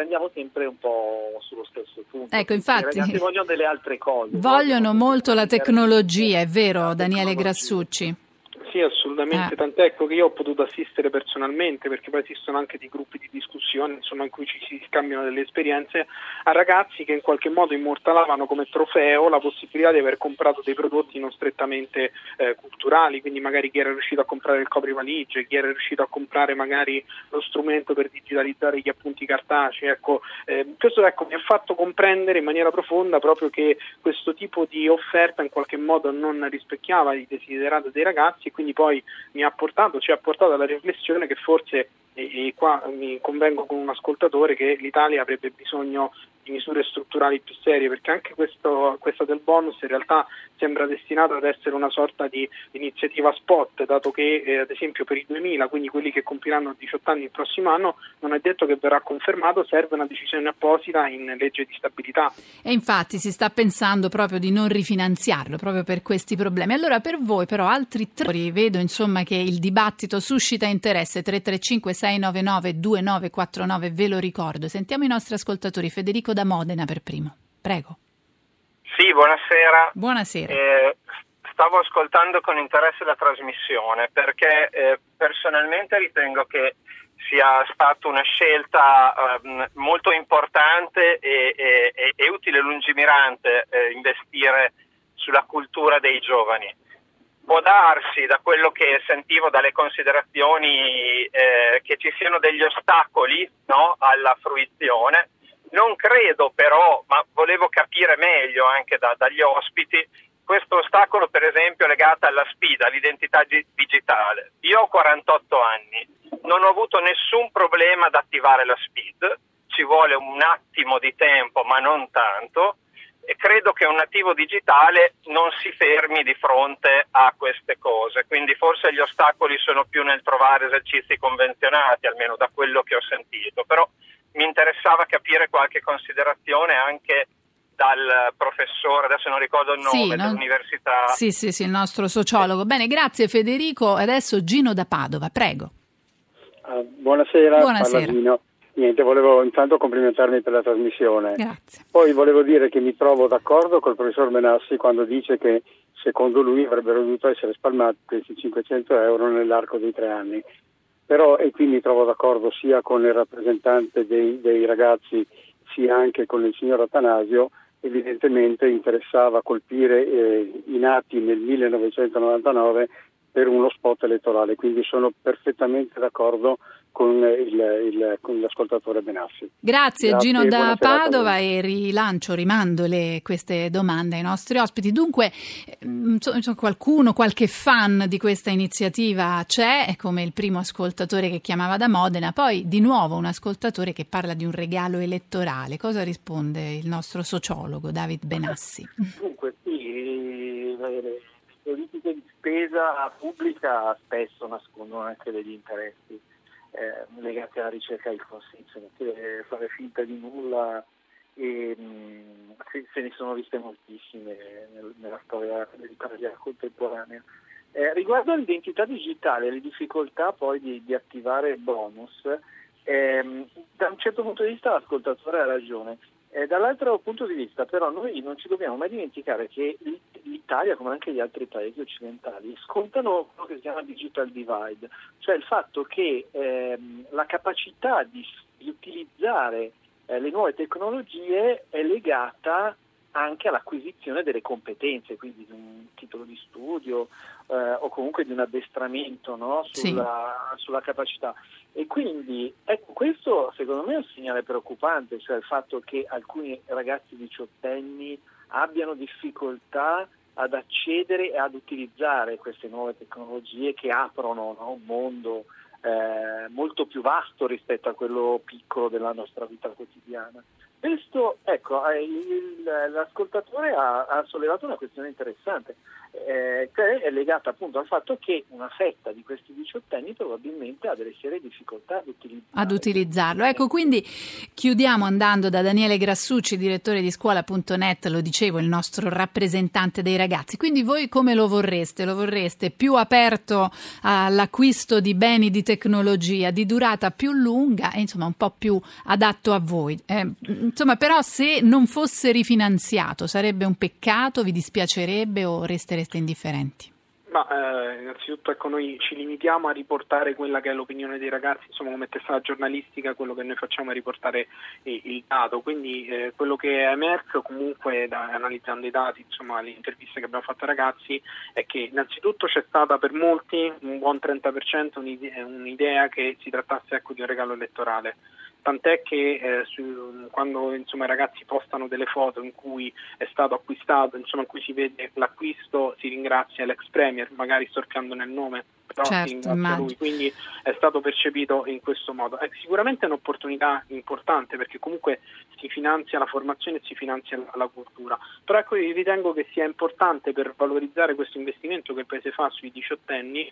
andiamo sempre un po' sullo stesso punto. Ecco, infatti, i ragazzi vogliono delle altre cose. Vogliono molto la tecnologia, è vero, Daniele Grassucci? Sì, assolutamente, tant'è ecco che io ho potuto assistere personalmente, perché poi esistono anche dei gruppi di discussione, insomma, in cui ci si scambiano delle esperienze, a ragazzi che in qualche modo immortalavano come trofeo la possibilità di aver comprato dei prodotti non strettamente culturali, quindi magari chi era riuscito a comprare il coprivaligie, chi era riuscito a comprare magari lo strumento per digitalizzare gli appunti cartacei, ecco, questo ecco mi ha fatto comprendere in maniera profonda proprio che questo tipo di offerta in qualche modo non rispecchiava i desiderati dei ragazzi, e quindi poi ci ha portato alla riflessione che forse, e qua mi convengo con un ascoltatore, che l'Italia avrebbe bisogno di misure strutturali più serie, perché anche questa del bonus in realtà sembra destinata ad essere una sorta di iniziativa spot, dato che ad esempio per il 2000, quindi quelli che compiranno 18 anni il prossimo anno, non è detto che verrà confermato, serve una decisione apposita in legge di stabilità. E infatti si sta pensando proprio di non rifinanziarlo, proprio per questi problemi. Allora per voi però altri tre, vedo insomma che il dibattito suscita interesse, 335-699-2949, ve lo ricordo. Sentiamo i nostri ascoltatori, Federico da Modena per primo, prego. Sì, buonasera. Buonasera. Stavo ascoltando con interesse la trasmissione perché personalmente ritengo che sia stata una scelta molto importante e utile. utile e lungimirante investire sulla cultura dei giovani. Può darsi, da quello che sentivo, dalle considerazioni, che ci siano degli ostacoli, no, alla fruizione. Non credo però, ma volevo capire meglio anche dagli ospiti, questo ostacolo per esempio legato alla SPID, all'identità digitale. Io ho 48 anni, non ho avuto nessun problema ad attivare la SPID, ci vuole un attimo di tempo ma non tanto, e credo che un nativo digitale non si fermi di fronte a queste cose, quindi forse gli ostacoli sono più nel trovare esercizi convenzionati, almeno da quello che ho sentito, però mi interessava capire qualche considerazione anche dal professore, adesso non ricordo il nome, dell'università. Sì, il nostro sociologo. Sì. Bene, grazie Federico. Adesso Gino da Padova, prego. Buonasera. Gino. Niente, volevo intanto complimentarmi per la trasmissione. Grazie. Poi volevo dire che mi trovo d'accordo col professor Benassi quando dice che secondo lui avrebbero dovuto essere spalmati questi 500 euro nell'arco dei 3 anni. Però, e qui mi trovo d'accordo sia con il rappresentante dei ragazzi sia anche con il signor Atanasio, evidentemente interessava colpire i nati nel 1999 per uno spot elettorale, quindi sono perfettamente d'accordo con l'ascoltatore Benassi. Grazie Gino da Padova, e rimando queste domande ai nostri ospiti. Dunque, qualche fan di questa iniziativa c'è, come il primo ascoltatore che chiamava da Modena, poi di nuovo un ascoltatore che parla di un regalo elettorale. Cosa risponde il nostro sociologo David Benassi? Dunque, sì, le politiche di spesa pubblica spesso nascondono anche degli interessi legati alla ricerca del consenso, perché fare finta di nulla, se ne sono viste moltissime nella storia dell'Italia contemporanea. Riguardo all'identità digitale, le difficoltà poi di attivare il bonus, da un certo punto di vista l'ascoltatore ha ragione. Dall'altro punto di vista però noi non ci dobbiamo mai dimenticare che l'Italia, come anche gli altri paesi occidentali, scontano quello che si chiama digital divide, cioè il fatto che la capacità di utilizzare le nuove tecnologie è legata anche all'acquisizione delle competenze, quindi di un titolo di studio o comunque di un addestramento, no? Sulla capacità. E quindi questo secondo me è un segnale preoccupante, cioè il fatto che alcuni ragazzi 18enni abbiano difficoltà ad accedere e ad utilizzare queste nuove tecnologie che aprono, no? Un mondo molto più vasto rispetto a quello piccolo della nostra vita quotidiana. Questo, l'ascoltatore ha sollevato una questione interessante, che è legata appunto al fatto che una fetta di questi 18enni probabilmente ha delle serie difficoltà ad utilizzarlo. Ecco, quindi chiudiamo andando da Daniele Grassucci, direttore di scuola.net, lo dicevo, il nostro rappresentante dei ragazzi. Quindi voi come lo vorreste? Lo vorreste più aperto all'acquisto di beni di tecnologia, di durata più lunga e insomma un po' più adatto a voi? Insomma, però se non fosse rifinanziato sarebbe un peccato, vi dispiacerebbe o restereste indifferenti? Innanzitutto noi ci limitiamo a riportare quella che è l'opinione dei ragazzi, insomma come testata giornalistica quello che noi facciamo è riportare il dato, quindi quello che è emerso comunque analizzando i dati, insomma le interviste che abbiamo fatto ai ragazzi, è che innanzitutto c'è stata per molti, un buon 30%, un'idea che si trattasse di un regalo elettorale. Tant'è che quando insomma i ragazzi postano delle foto in cui è stato acquistato, insomma in cui si vede l'acquisto, si ringrazia l'ex premier, magari storpiandone il nome, però certo, si ringrazia lui, quindi è stato percepito in questo modo. È sicuramente un'opportunità importante perché comunque si finanzia la formazione e si finanzia la cultura, però ritengo che sia importante per valorizzare questo investimento che il paese fa sui 18enni,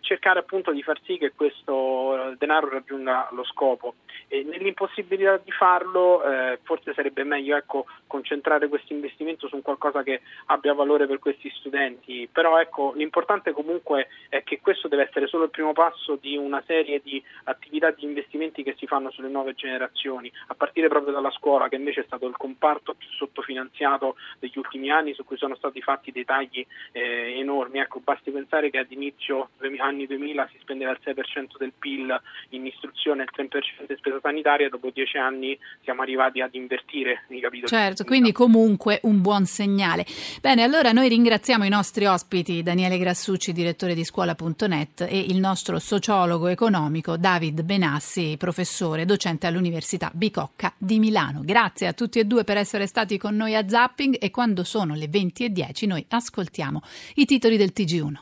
cercare appunto di far sì che questo denaro raggiunga lo scopo. Nell'impossibilità di farlo forse sarebbe meglio concentrare questo investimento su qualcosa che abbia valore per questi studenti, però l'importante comunque è che questo deve essere solo il primo passo di una serie di attività di investimenti che si fanno sulle nuove generazioni, a partire proprio dalla scuola, che invece è stato il comparto più sottofinanziato degli ultimi anni, su cui sono stati fatti dei tagli enormi. Basti pensare che ad inizio anni 2000 si spendeva il 6% del PIL in istruzione e il 3% di spesa sanitaria, sanitaria, dopo 10 anni siamo arrivati ad invertire i capitoli. Certo, quindi comunque un buon segnale. Bene, allora noi ringraziamo i nostri ospiti, Daniele Grassucci, direttore di scuola.net, e il nostro sociologo economico David Benassi, professore, docente all'Università Bicocca di Milano. Grazie a tutti e due per essere stati con noi a Zapping, e quando sono le 20:10 noi ascoltiamo i titoli del TG1.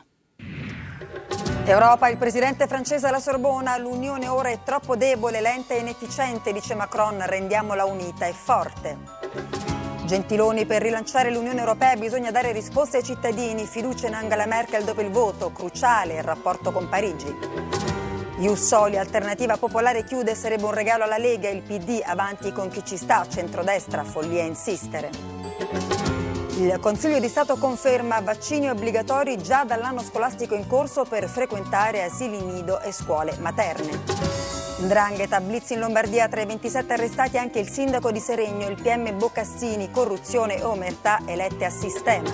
Europa, il presidente francese alla Sorbona, l'Unione ora è troppo debole, lenta e inefficiente, dice Macron, rendiamola unita e forte. Gentiloni, per rilanciare l'Unione Europea bisogna dare risposte ai cittadini, fiducia in Angela Merkel dopo il voto, cruciale il rapporto con Parigi. Jussoli, Alternativa Popolare chiude, sarebbe un regalo alla Lega, il PD avanti con chi ci sta, centrodestra, follia a insistere. Il Consiglio di Stato conferma vaccini obbligatori già dall'anno scolastico in corso per frequentare asili nido e scuole materne. 'Ndrangheta, blitz in Lombardia, tra i 27 arrestati anche il sindaco di Seregno, il PM Boccassini, corruzione e omertà elette a sistema.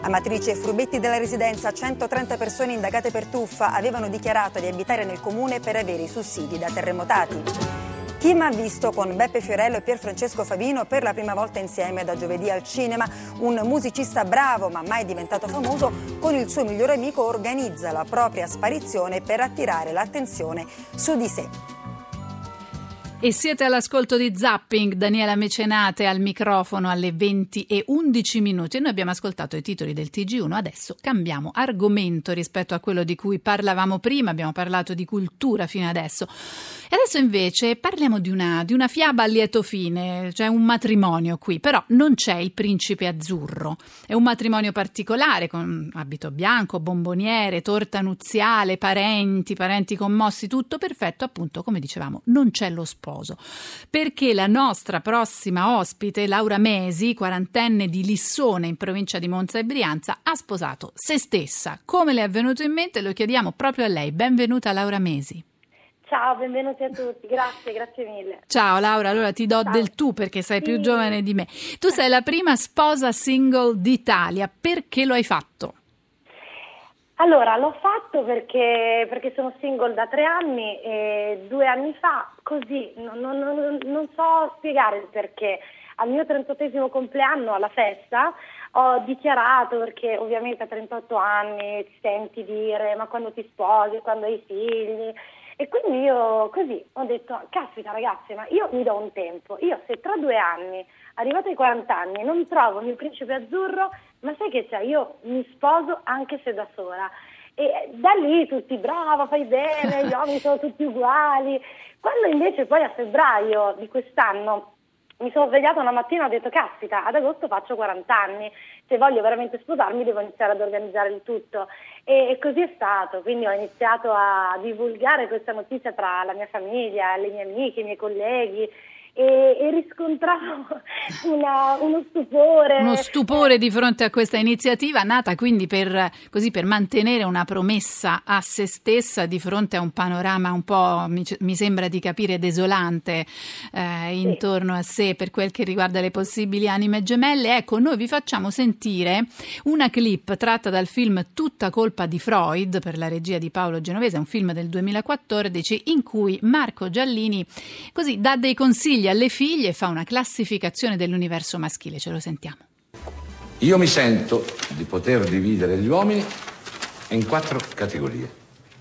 Amatrice e furbetti della residenza, 130 persone indagate per truffa, avevano dichiarato di abitare nel comune per avere i sussidi da terremotati. Chi m'ha visto con Beppe Fiorello e Pierfrancesco Favino per la prima volta insieme da giovedì al cinema. Un musicista bravo ma mai diventato famoso, con il suo migliore amico organizza la propria sparizione per attirare l'attenzione su di sé. E siete all'ascolto di Zapping, Daniela Mecenate al microfono alle 20:11. E noi abbiamo ascoltato i titoli del TG1, adesso cambiamo argomento rispetto a quello di cui parlavamo prima, abbiamo parlato di cultura fino adesso. E adesso invece parliamo di una fiaba a lieto fine, cioè un matrimonio qui, però non c'è il principe azzurro. È un matrimonio particolare con abito bianco, bomboniere, torta nuziale, parenti commossi, tutto perfetto, appunto come dicevamo, non c'è lo sposo. Perché la nostra prossima ospite, Laura Mesi, quarantenne di Lissone in provincia di Monza e Brianza, ha sposato se stessa. Come le è avvenuto in mente? Lo chiediamo proprio a lei. Benvenuta Laura Mesi. Ciao, benvenuti a tutti, grazie mille. Ciao Laura, allora ti do del tu perché sei più giovane di me. Tu sei la prima sposa single d'Italia, perché lo hai fatto? Allora, l'ho fatto perché sono single da 3 anni e 2 anni fa, così, non so spiegare il perché. Al mio 38° compleanno, alla festa, ho dichiarato, perché ovviamente a 38 anni ti senti dire ma quando ti sposi, quando hai figli... E quindi io così ho detto, caspita ragazze, ma io mi do un tempo, io se tra 2 anni, arrivato ai 40 anni, non trovo il mio principe azzurro, ma sai che c'è, io mi sposo anche se da sola. E da lì tutti, brava, fai bene, gli uomini sono tutti uguali. Quando invece poi a febbraio di quest'anno mi sono svegliata una mattina e ho detto, caspita, ad agosto faccio 40 anni, se voglio veramente sposarmi devo iniziare ad organizzare il tutto. E così è stato, quindi ho iniziato a divulgare questa notizia tra la mia famiglia, le mie amiche, i miei colleghi, e riscontravo uno stupore di fronte a questa iniziativa, nata quindi per mantenere una promessa a se stessa di fronte a un panorama un po', mi sembra di capire, desolante intorno a sé per quel che riguarda le possibili anime gemelle. Ecco, noi vi facciamo sentire una clip tratta dal film Tutta colpa di Freud, per la regia di Paolo Genovese, un film del 2014 in cui Marco Giallini così dà dei consigli alle figlie e fa una classificazione dell'universo maschile. Ce lo sentiamo. Io mi sento di poter dividere gli uomini in 4 categorie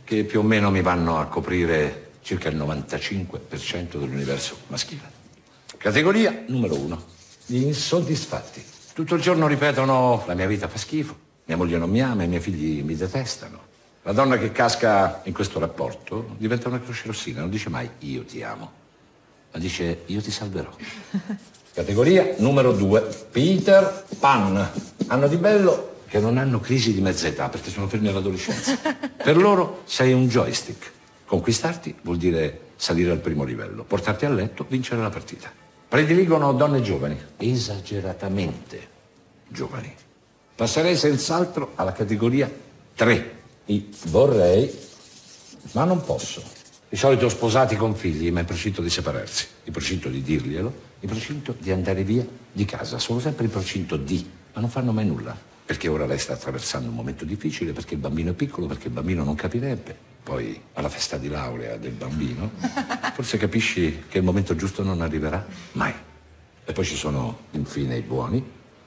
che più o meno mi vanno a coprire circa il 95% dell'universo maschile. Categoria numero 1, gli insoddisfatti. Tutto il giorno ripetono la mia vita fa schifo, mia moglie non mi ama, i miei figli mi detestano. La donna che casca in questo rapporto diventa una croce rossina, non dice mai io ti amo, ma dice io ti salverò. Categoria numero 2, Peter Pan. Hanno di bello che non hanno crisi di mezza età perché sono fermi all'adolescenza. Per loro sei un joystick. Conquistarti vuol dire salire al primo livello, portarti a letto, vincere la partita. Prediligono donne giovani, esageratamente giovani. Passerei senz'altro alla categoria 3, i vorrei ma non posso. Di solito sposati con figli, ma in procinto di separarsi, in procinto di dirglielo, in procinto di andare via di casa. Sono sempre in procinto di, ma non fanno mai nulla. Perché ora lei sta attraversando un momento difficile, perché il bambino è piccolo, perché il bambino non capirebbe. Poi alla festa di laurea del bambino Forse capisci che il momento giusto non arriverà mai. E poi ci sono infine i buoni,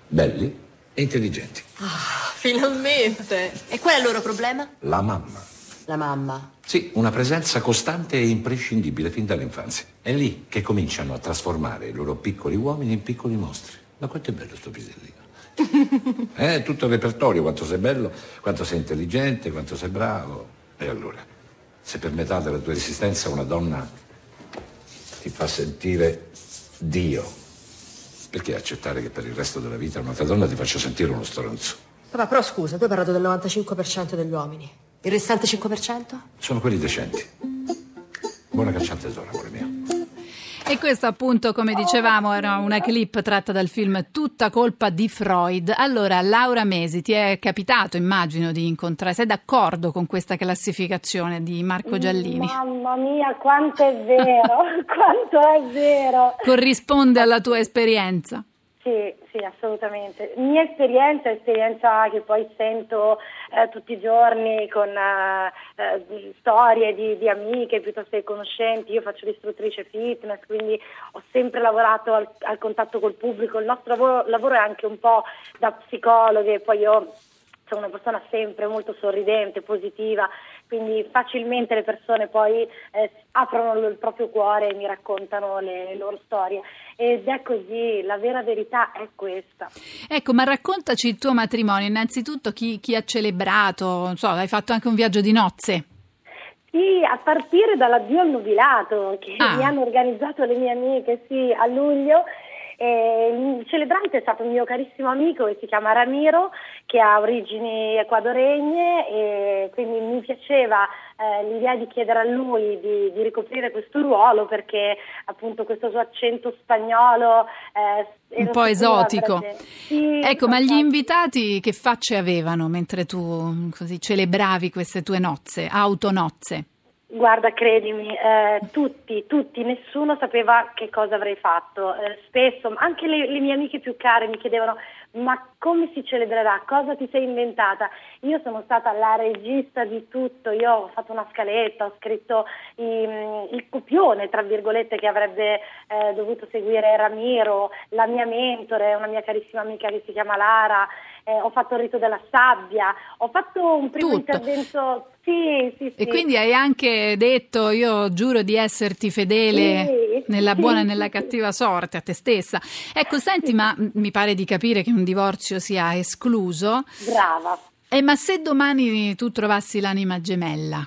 belli e intelligenti. Ah, finalmente! E qual è il loro problema? La mamma. La mamma? Sì, una presenza costante e imprescindibile fin dall'infanzia. È lì che cominciano a trasformare i loro piccoli uomini in piccoli mostri. Ma quanto è bello sto pisellino. Tutto il repertorio, quanto sei bello, quanto sei intelligente, quanto sei bravo. E allora, se per metà della tua esistenza una donna ti fa sentire Dio, perché accettare che per il resto della vita un'altra donna ti faccia sentire uno stronzo? Papà, però scusa, tu hai parlato del 95% degli uomini. Il restante 5%? Sono quelli decenti. Buona cacciata tesoro, amore mio. E questo appunto, come dicevamo, era una clip tratta dal film Tutta colpa di Freud. Allora, Laura Mesi, ti è capitato, immagino, di incontrare, sei d'accordo con questa classificazione di Marco Giallini? Mamma mia, quanto è vero, quanto è vero. Corrisponde alla tua esperienza? Sì, sì, assolutamente. Mia esperienza, esperienza che poi sento tutti i giorni con storie di amiche piuttosto che conoscenti. Io faccio l'istruttrice fitness, quindi ho sempre lavorato al contatto col pubblico. Il nostro lavoro è anche un po' da psicologhe, poi io sono una persona sempre molto sorridente, positiva, quindi facilmente le persone poi aprono il proprio cuore e mi raccontano le loro storie. Ed è così, la vera verità è questa. Ecco, ma raccontaci il tuo matrimonio, innanzitutto chi ha celebrato, non so, hai fatto anche un viaggio di nozze. Sì, a partire dall'addio al nubilato che mi hanno organizzato le mie amiche, sì, a luglio. Il celebrante è stato un mio carissimo amico che si chiama Ramiro, che ha origini ecuadoregne, e quindi mi piaceva l'idea di chiedere a lui di ricoprire questo ruolo, perché appunto questo suo accento spagnolo un po' esotico. Sì, ecco, ma gli invitati che facce avevano mentre tu così celebravi queste tue nozze, autonozze? Guarda, credimi, tutti, nessuno sapeva che cosa avrei fatto. Spesso, anche le mie amiche più care mi chiedevano: ma come si celebrerà? Cosa ti sei inventata? Io sono stata la regista di tutto, io ho fatto una scaletta, ho scritto il copione, tra virgolette, che avrebbe dovuto seguire Ramiro, la mia mentore, una mia carissima amica che si chiama Lara, ho fatto il rito della sabbia, ho fatto un primo intervento. Sì. E quindi hai anche detto: io giuro di esserti fedele nella buona e nella cattiva sorte, a te stessa. Ecco, senti, ma mi pare di capire che un divorzio sia escluso. Brava. Ma se domani tu trovassi l'anima gemella?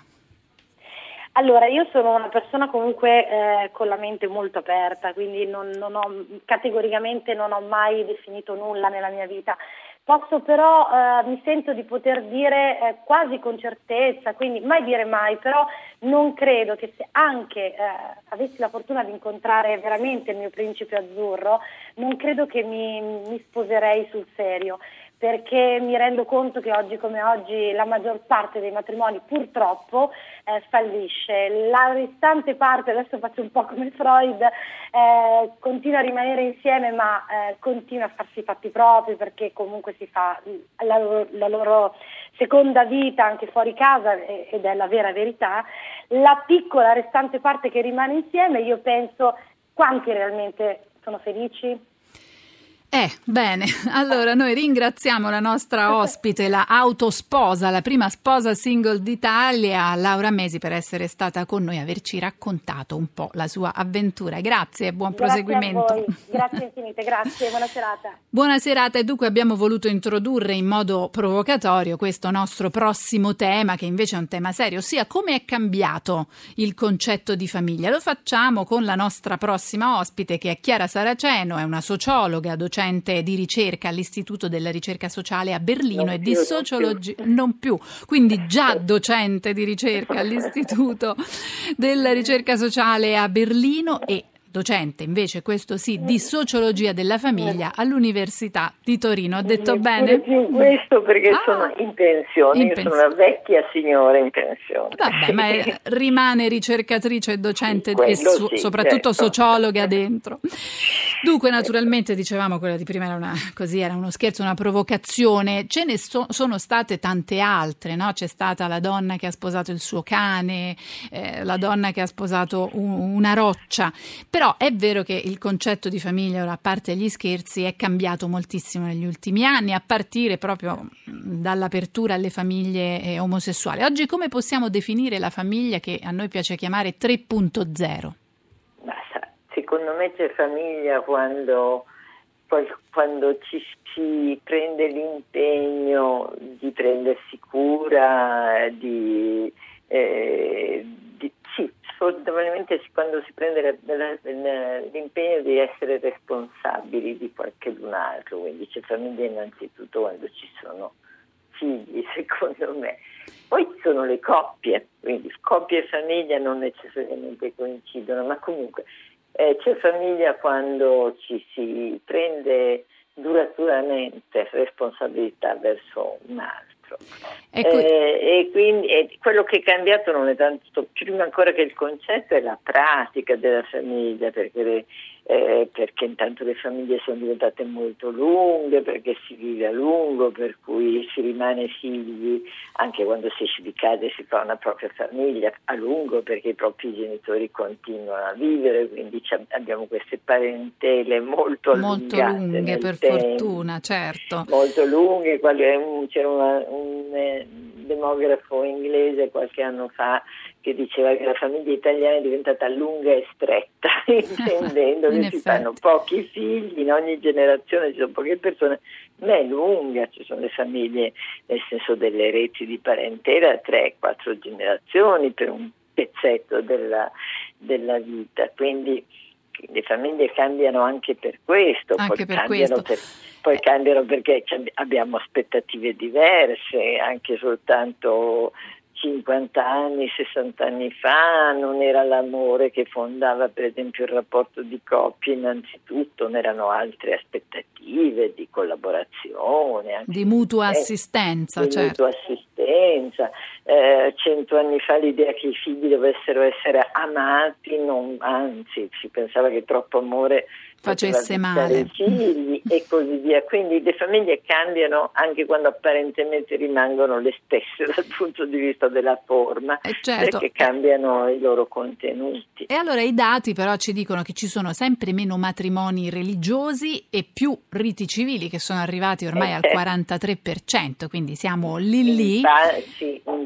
Allora, io sono una persona comunque con la mente molto aperta, quindi non ho mai definito nulla nella mia vita. Posso però, mi sento di poter dire quasi con certezza, quindi mai dire mai, però non credo che se anche avessi la fortuna di incontrare veramente il mio principe azzurro, non credo che mi sposerei sul serio, perché mi rendo conto che oggi come oggi la maggior parte dei matrimoni purtroppo fallisce. La restante parte, adesso faccio un po' come Freud, continua a rimanere insieme ma continua a farsi i fatti propri, perché comunque si fa la loro seconda vita anche fuori casa, ed è la vera verità. La piccola restante parte che rimane insieme, io penso: quanti realmente sono felici? Bene, allora noi ringraziamo la nostra ospite, la autosposa, la prima sposa single d'Italia, Laura Mesi, per essere stata con noi e averci raccontato un po' la sua avventura. Grazie e buon proseguimento. Grazie a voi, grazie infinite, grazie, buona serata. Buona serata. E dunque abbiamo voluto introdurre in modo provocatorio questo nostro prossimo tema, che invece è un tema serio, ossia come è cambiato il concetto di famiglia. Lo facciamo con la nostra prossima ospite, che è Chiara Saraceno, è una sociologa, docente di ricerca all'Istituto della Ricerca Sociale a Berlino docente di ricerca all'Istituto della Ricerca Sociale a Berlino e docente invece, questo sì, di sociologia della famiglia all'Università di Torino. Ho detto bene? Più questo perché sono in pensione, sono una vecchia signora in pensione. Vabbè, ma rimane ricercatrice e docente sì, e soprattutto certo. Sociologa dentro. Dunque, naturalmente, dicevamo, quella di prima era uno scherzo, una provocazione. Ce ne sono state tante altre, no? C'è stata la donna che ha sposato il suo cane, la donna che ha sposato una roccia. Però è vero che il concetto di famiglia, ora a parte gli scherzi, è cambiato moltissimo negli ultimi anni, a partire proprio dall'apertura alle famiglie omosessuali. Oggi come possiamo definire la famiglia che a noi piace chiamare 3.0? Secondo me c'è famiglia quando ci si prende l'impegno di prendersi cura, fondamentalmente quando si prende l'impegno di essere responsabili di qualcun altro, quindi c'è famiglia innanzitutto quando ci sono figli, secondo me. Poi ci sono le coppie, quindi coppie e famiglia non necessariamente coincidono, ma comunque c'è famiglia quando ci si prende duraturamente responsabilità verso un altro. E quindi quello che è cambiato non è tanto, prima ancora che il concetto, è la pratica della famiglia, perché intanto le famiglie sono diventate molto lunghe, perché si vive a lungo, per cui si rimane figli anche quando si esce di casa e si fa una propria famiglia a lungo, perché i propri genitori continuano a vivere, quindi abbiamo queste parentele molto lunghe, per fortuna, certo, molto lunghe. C'era un demografo inglese qualche anno fa che diceva che la famiglia italiana è diventata lunga e stretta, intendendo che si fanno pochi figli, in ogni generazione ci sono poche persone, ma è lunga, ci sono le famiglie nel senso delle reti di parentela, 3-4 generazioni per un pezzetto della vita, quindi le famiglie cambiano anche per questo, poi cambiano perché abbiamo aspettative diverse, anche soltanto 50 anni, 60 anni fa non era l'amore che fondava per esempio il rapporto di coppia, innanzitutto non erano altre aspettative di collaborazione, anche di mutua assistenza, certo. Mutua assistenza. 100 anni fa l'idea che i figli dovessero essere amati, anzi si pensava che troppo amore facesse male ai figli e così via, quindi le famiglie cambiano anche quando apparentemente rimangono le stesse dal punto di vista della forma, certo, perché cambiano i loro contenuti. E allora i dati però ci dicono che ci sono sempre meno matrimoni religiosi e più riti civili, che sono arrivati ormai al 43%, quindi siamo lì.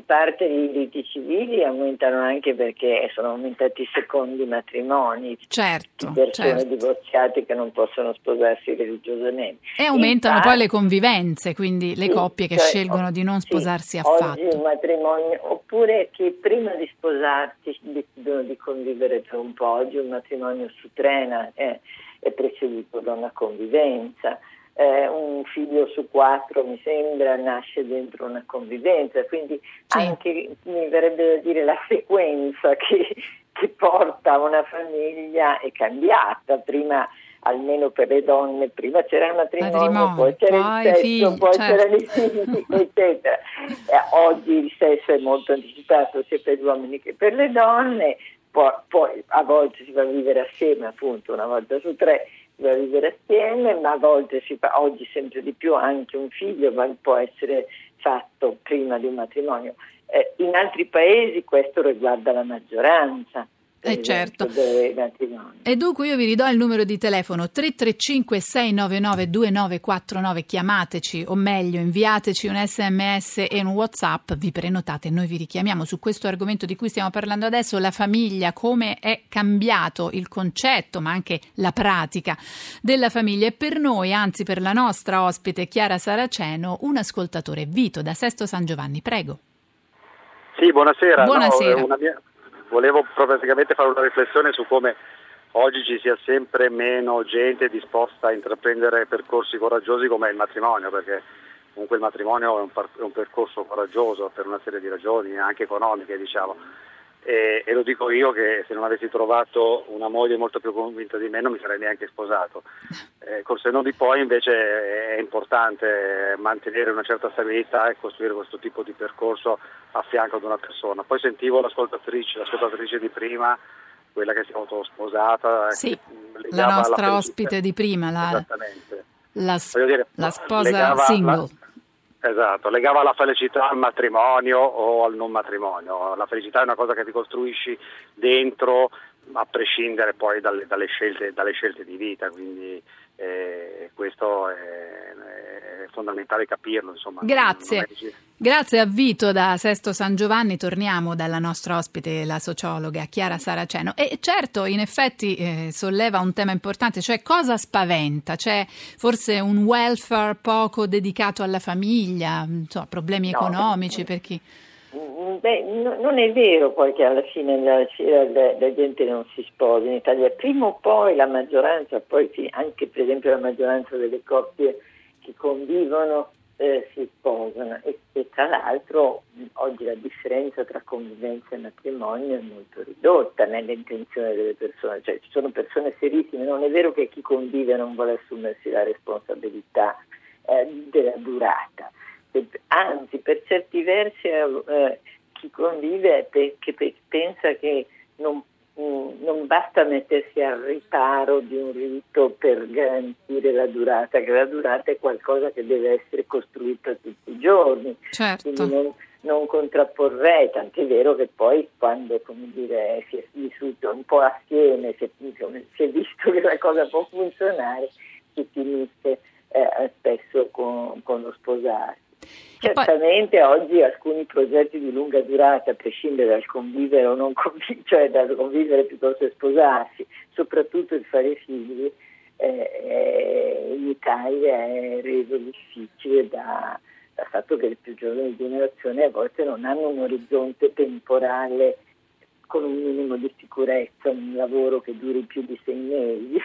In parte i riti civili aumentano anche perché sono aumentati i secondi matrimoni, certo, persone divorziate che non possono sposarsi religiosamente, e aumentano poi le convivenze, quindi le coppie che scelgono di non sposarsi affatto. Oggi un matrimonio, oppure che prima di sposarsi decidono di convivere per un po', oggi un matrimonio su trena è preceduto da una convivenza. Un figlio su 4 mi sembra nasce dentro una convivenza, quindi anche mi verrebbe da dire la sequenza che porta una famiglia è cambiata. Prima, almeno per le donne, prima c'era il matrimonio, poi c'era il sesso, poi c'erano i figli, eccetera. Oggi il sesso è molto anticipato sia per gli uomini che per le donne, poi a volte si va a vivere assieme, appunto una volta su 3 da vivere assieme, ma a volte oggi sempre di più anche un figlio può essere fatto prima di un matrimonio. In altri paesi questo riguarda la maggioranza. Certo. E dunque io vi ridò il numero di telefono 335 699 2949, chiamateci, o meglio inviateci un SMS e un WhatsApp, vi prenotate, noi vi richiamiamo su questo argomento di cui stiamo parlando adesso, la famiglia, come è cambiato il concetto ma anche la pratica della famiglia. E per noi, anzi per la nostra ospite Chiara Saraceno, un ascoltatore, Vito da Sesto San Giovanni, prego. Sì, buonasera. Volevo praticamente fare una riflessione su come oggi ci sia sempre meno gente disposta a intraprendere percorsi coraggiosi come il matrimonio, perché comunque il matrimonio è un percorso coraggioso per una serie di ragioni, anche economiche, diciamo. e lo dico io che se non avessi trovato una moglie molto più convinta di me non mi sarei neanche sposato. Col senno di poi invece è importante mantenere una certa stabilità e costruire questo tipo di percorso a fianco ad una persona. Poi sentivo l'ascoltatrice di prima, quella che si è autosposata, sì, la nostra ospite di prima, la sposa single. Esatto, legava la felicità al matrimonio o al non matrimonio. La felicità è una cosa che ti costruisci dentro, a prescindere poi dalle scelte di vita, quindi questo è fondamentale capirlo, insomma. Grazie. Grazie a Vito da Sesto San Giovanni. Torniamo dalla nostra ospite, la sociologa Chiara Saraceno. E certo, in effetti solleva un tema importante, cioè cosa spaventa? C'è forse un welfare poco dedicato alla famiglia, insomma, problemi economici per chi... Beh, non è vero poi che alla fine la gente non si sposa in Italia. Prima o poi la maggioranza, poi sì, anche per esempio la maggioranza delle coppie che convivono si sposano, e tra l'altro oggi la differenza tra convivenza e matrimonio è molto ridotta nell'intenzione delle persone, cioè ci sono persone serissime, non è vero che chi convive non vuole assumersi la responsabilità della durata. Anzi, per certi versi chi convive pensa che non basta mettersi al riparo di un rito per garantire la durata, che la durata è qualcosa che deve essere costruita tutti i giorni, certo. Quindi non contrapporrei, tant'è vero che poi quando si è vissuto un po' assieme, si è visto che la cosa può funzionare, si finisce spesso con lo sposarsi. Certamente poi, oggi alcuni progetti di lunga durata, a prescindere dal convivere o non convivere, cioè dal convivere piuttosto che sposarsi, soprattutto il fare figli, in Italia è reso difficile dal fatto che le più giovani generazioni a volte non hanno un orizzonte temporale con un minimo di sicurezza, un lavoro che duri più di 6 mesi.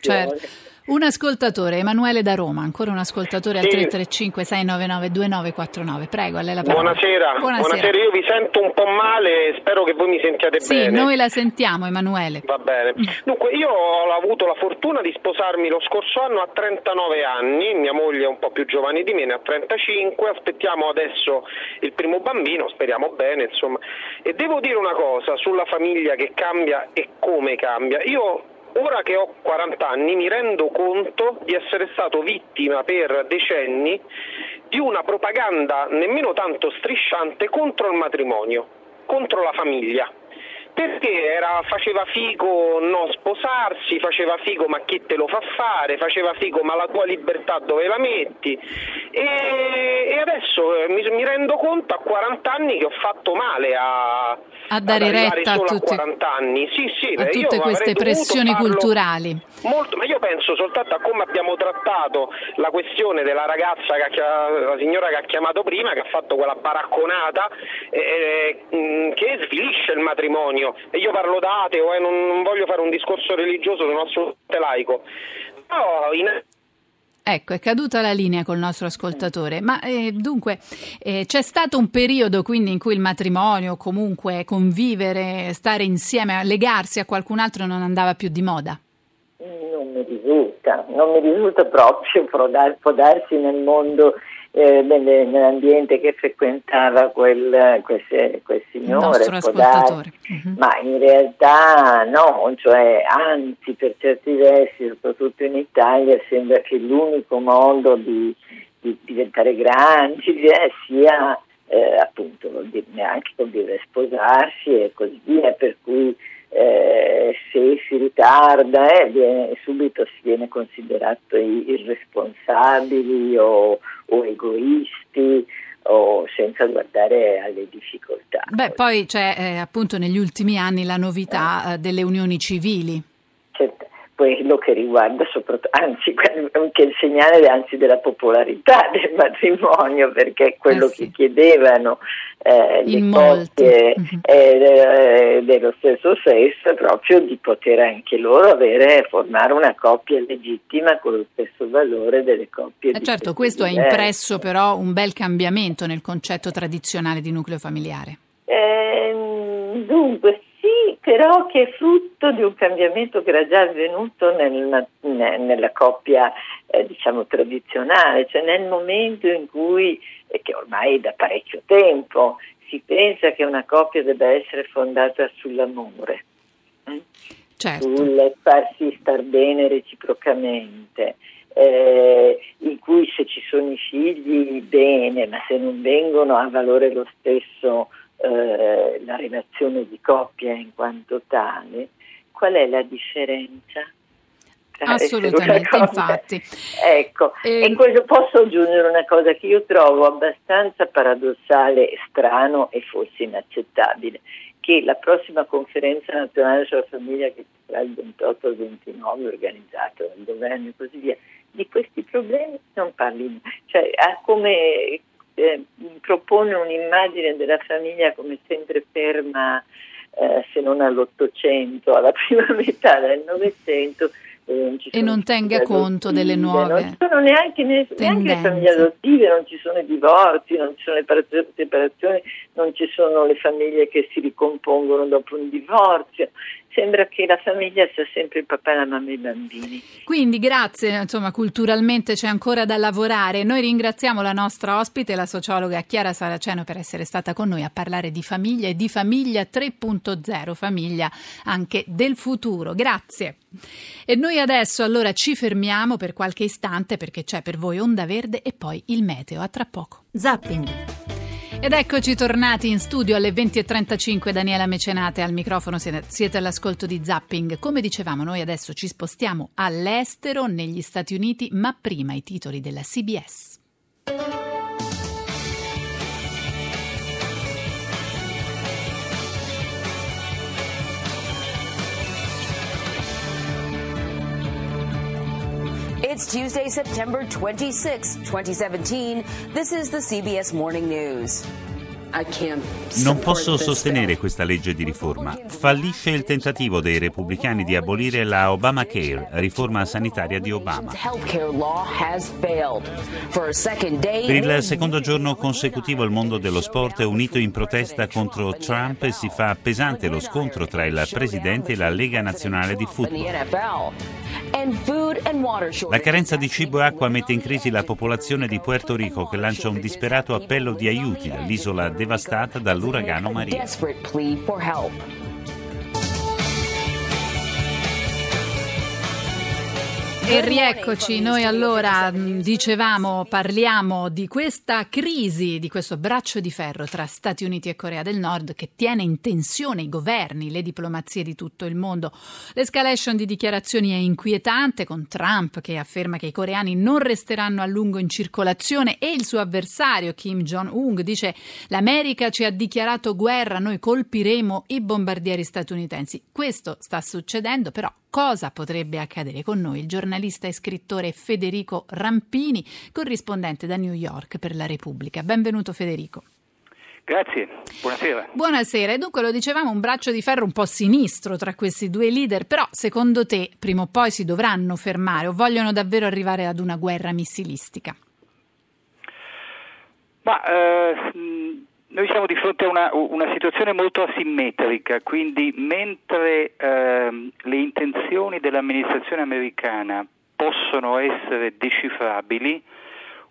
Certo. Un ascoltatore, Emanuele da Roma, ancora un ascoltatore, sì, al 335-699-2949. Prego, a lei la parola. Buonasera, io vi sento un po' male, spero che voi mi sentiate bene. Sì, noi la sentiamo, Emanuele. Va bene. Dunque, io ho avuto la fortuna di sposarmi lo scorso anno a 39 anni, mia moglie è un po' più giovane di me, ne ha 35, aspettiamo adesso il primo bambino, speriamo bene, insomma. E devo dire una cosa sulla famiglia che cambia e come cambia. Io ora che ho 40 anni mi rendo conto di essere stato vittima per decenni di una propaganda nemmeno tanto strisciante contro il matrimonio, contro la famiglia. Perché faceva figo non sposarsi, faceva figo ma chi te lo fa fare, faceva figo ma la tua libertà dove la metti, e adesso mi rendo conto a 40 anni che ho fatto male a dare retta solo a 40 anni. Sì, a tutte queste pressioni culturali. Molto, ma io penso soltanto a come abbiamo trattato la questione della ragazza, la signora che ha chiamato prima, che ha fatto quella baracconata che svilisce il matrimonio. E io parlo da ateo, non voglio fare un discorso religioso, sono assolutamente laico. No, Ecco, è caduta la linea col nostro ascoltatore, ma dunque c'è stato un periodo quindi in cui il matrimonio, comunque convivere, stare insieme, legarsi a qualcun altro non andava più di moda? Non mi risulta proprio, può darsi nel mondo... nell'ambiente che frequentava quel signore, ma in realtà no, cioè anzi per certi versi, soprattutto in Italia, sembra che l'unico modo di diventare grandi sia appunto anche convivere, sposarsi e così via, per cui se si ritarda subito si viene considerato irresponsabili o egoisti o senza guardare alle difficoltà. Beh, poi c'è appunto negli ultimi anni la novità delle unioni civili. Certo. Quello che riguarda soprattutto, anzi, che è il segnale della popolarità del matrimonio, perché quello che chiedevano le coppie dello stesso sesso, proprio di poter anche loro formare una coppia legittima con lo stesso valore delle coppie. Certo, questo diverse. È impresso però un bel cambiamento nel concetto tradizionale di nucleo familiare. Dunque sì, però che è frutto di un cambiamento che era già avvenuto nella coppia diciamo tradizionale, cioè nel momento in cui, che ormai da parecchio tempo, si pensa che una coppia debba essere fondata sull'amore, certo, sul farsi star bene reciprocamente, in cui se ci sono i figli bene, ma se non vengono ha valore lo stesso la relazione di coppia in quanto tale. Qual è la differenza? Assolutamente, infatti. Ecco, e questo posso aggiungere una cosa che io trovo abbastanza paradossale, strano e forse inaccettabile, che la prossima conferenza nazionale sulla famiglia, che sarà il 28 al 29, organizzata dal governo e così via, di questi problemi non parli, cioè ha come propone un'immagine della famiglia come sempre ferma, se non all'800, alla prima metà del 900, e non tenga conto delle nuove, non ci sono neanche le famiglie adottive, non ci sono i divorzi, non ci sono le separazioni, non ci sono le famiglie che si ricompongono dopo un divorzio. Sembra che la famiglia sia sempre il papà, la mamma e i bambini. Quindi grazie, insomma, culturalmente c'è ancora da lavorare. Noi ringraziamo la nostra ospite, la sociologa Chiara Saraceno, per essere stata con noi a parlare di famiglia e di famiglia 3.0, famiglia anche del futuro. Grazie. E noi adesso allora ci fermiamo per qualche istante perché c'è per voi Onda Verde e poi il meteo. A tra poco. Zapping. Ed eccoci tornati in studio alle 20.35, Daniela Mecenate al microfono, siete all'ascolto di Zapping. Come dicevamo, noi adesso ci spostiamo all'estero, negli Stati Uniti, ma prima i titoli della CBS. It's Tuesday, September 26, 2017. This is the CBS Morning News. Non posso sostenere questa legge di riforma. Fallisce il tentativo dei repubblicani di abolire la Obamacare, riforma sanitaria di Obama. Per il secondo giorno consecutivo il mondo dello sport è unito in protesta contro Trump e si fa pesante lo scontro tra il presidente e la Lega Nazionale di Football. La carenza di cibo e acqua mette in crisi la popolazione di Puerto Rico, che lancia un disperato appello di aiuti dall'isola devastata dall'uragano Maria. E rieccoci, noi allora dicevamo, parliamo di questa crisi, di questo braccio di ferro tra Stati Uniti e Corea del Nord che tiene in tensione i governi, le diplomazie di tutto il mondo. L'escalation di dichiarazioni è inquietante, con Trump che afferma che i coreani non resteranno a lungo in circolazione e il suo avversario Kim Jong-un dice: l'America ci ha dichiarato guerra, noi colpiremo i bombardieri statunitensi. Questo sta succedendo, però cosa potrebbe accadere con noi? Il giornalista e scrittore Federico Rampini, corrispondente da New York per la Repubblica. Benvenuto Federico. Grazie, buonasera. Buonasera, e dunque lo dicevamo, un braccio di ferro un po' sinistro tra questi due leader, però secondo te prima o poi si dovranno fermare o vogliono davvero arrivare ad una guerra missilistica? Noi siamo di fronte a una situazione molto asimmetrica, quindi mentre le intenzioni dell'amministrazione americana possono essere decifrabili,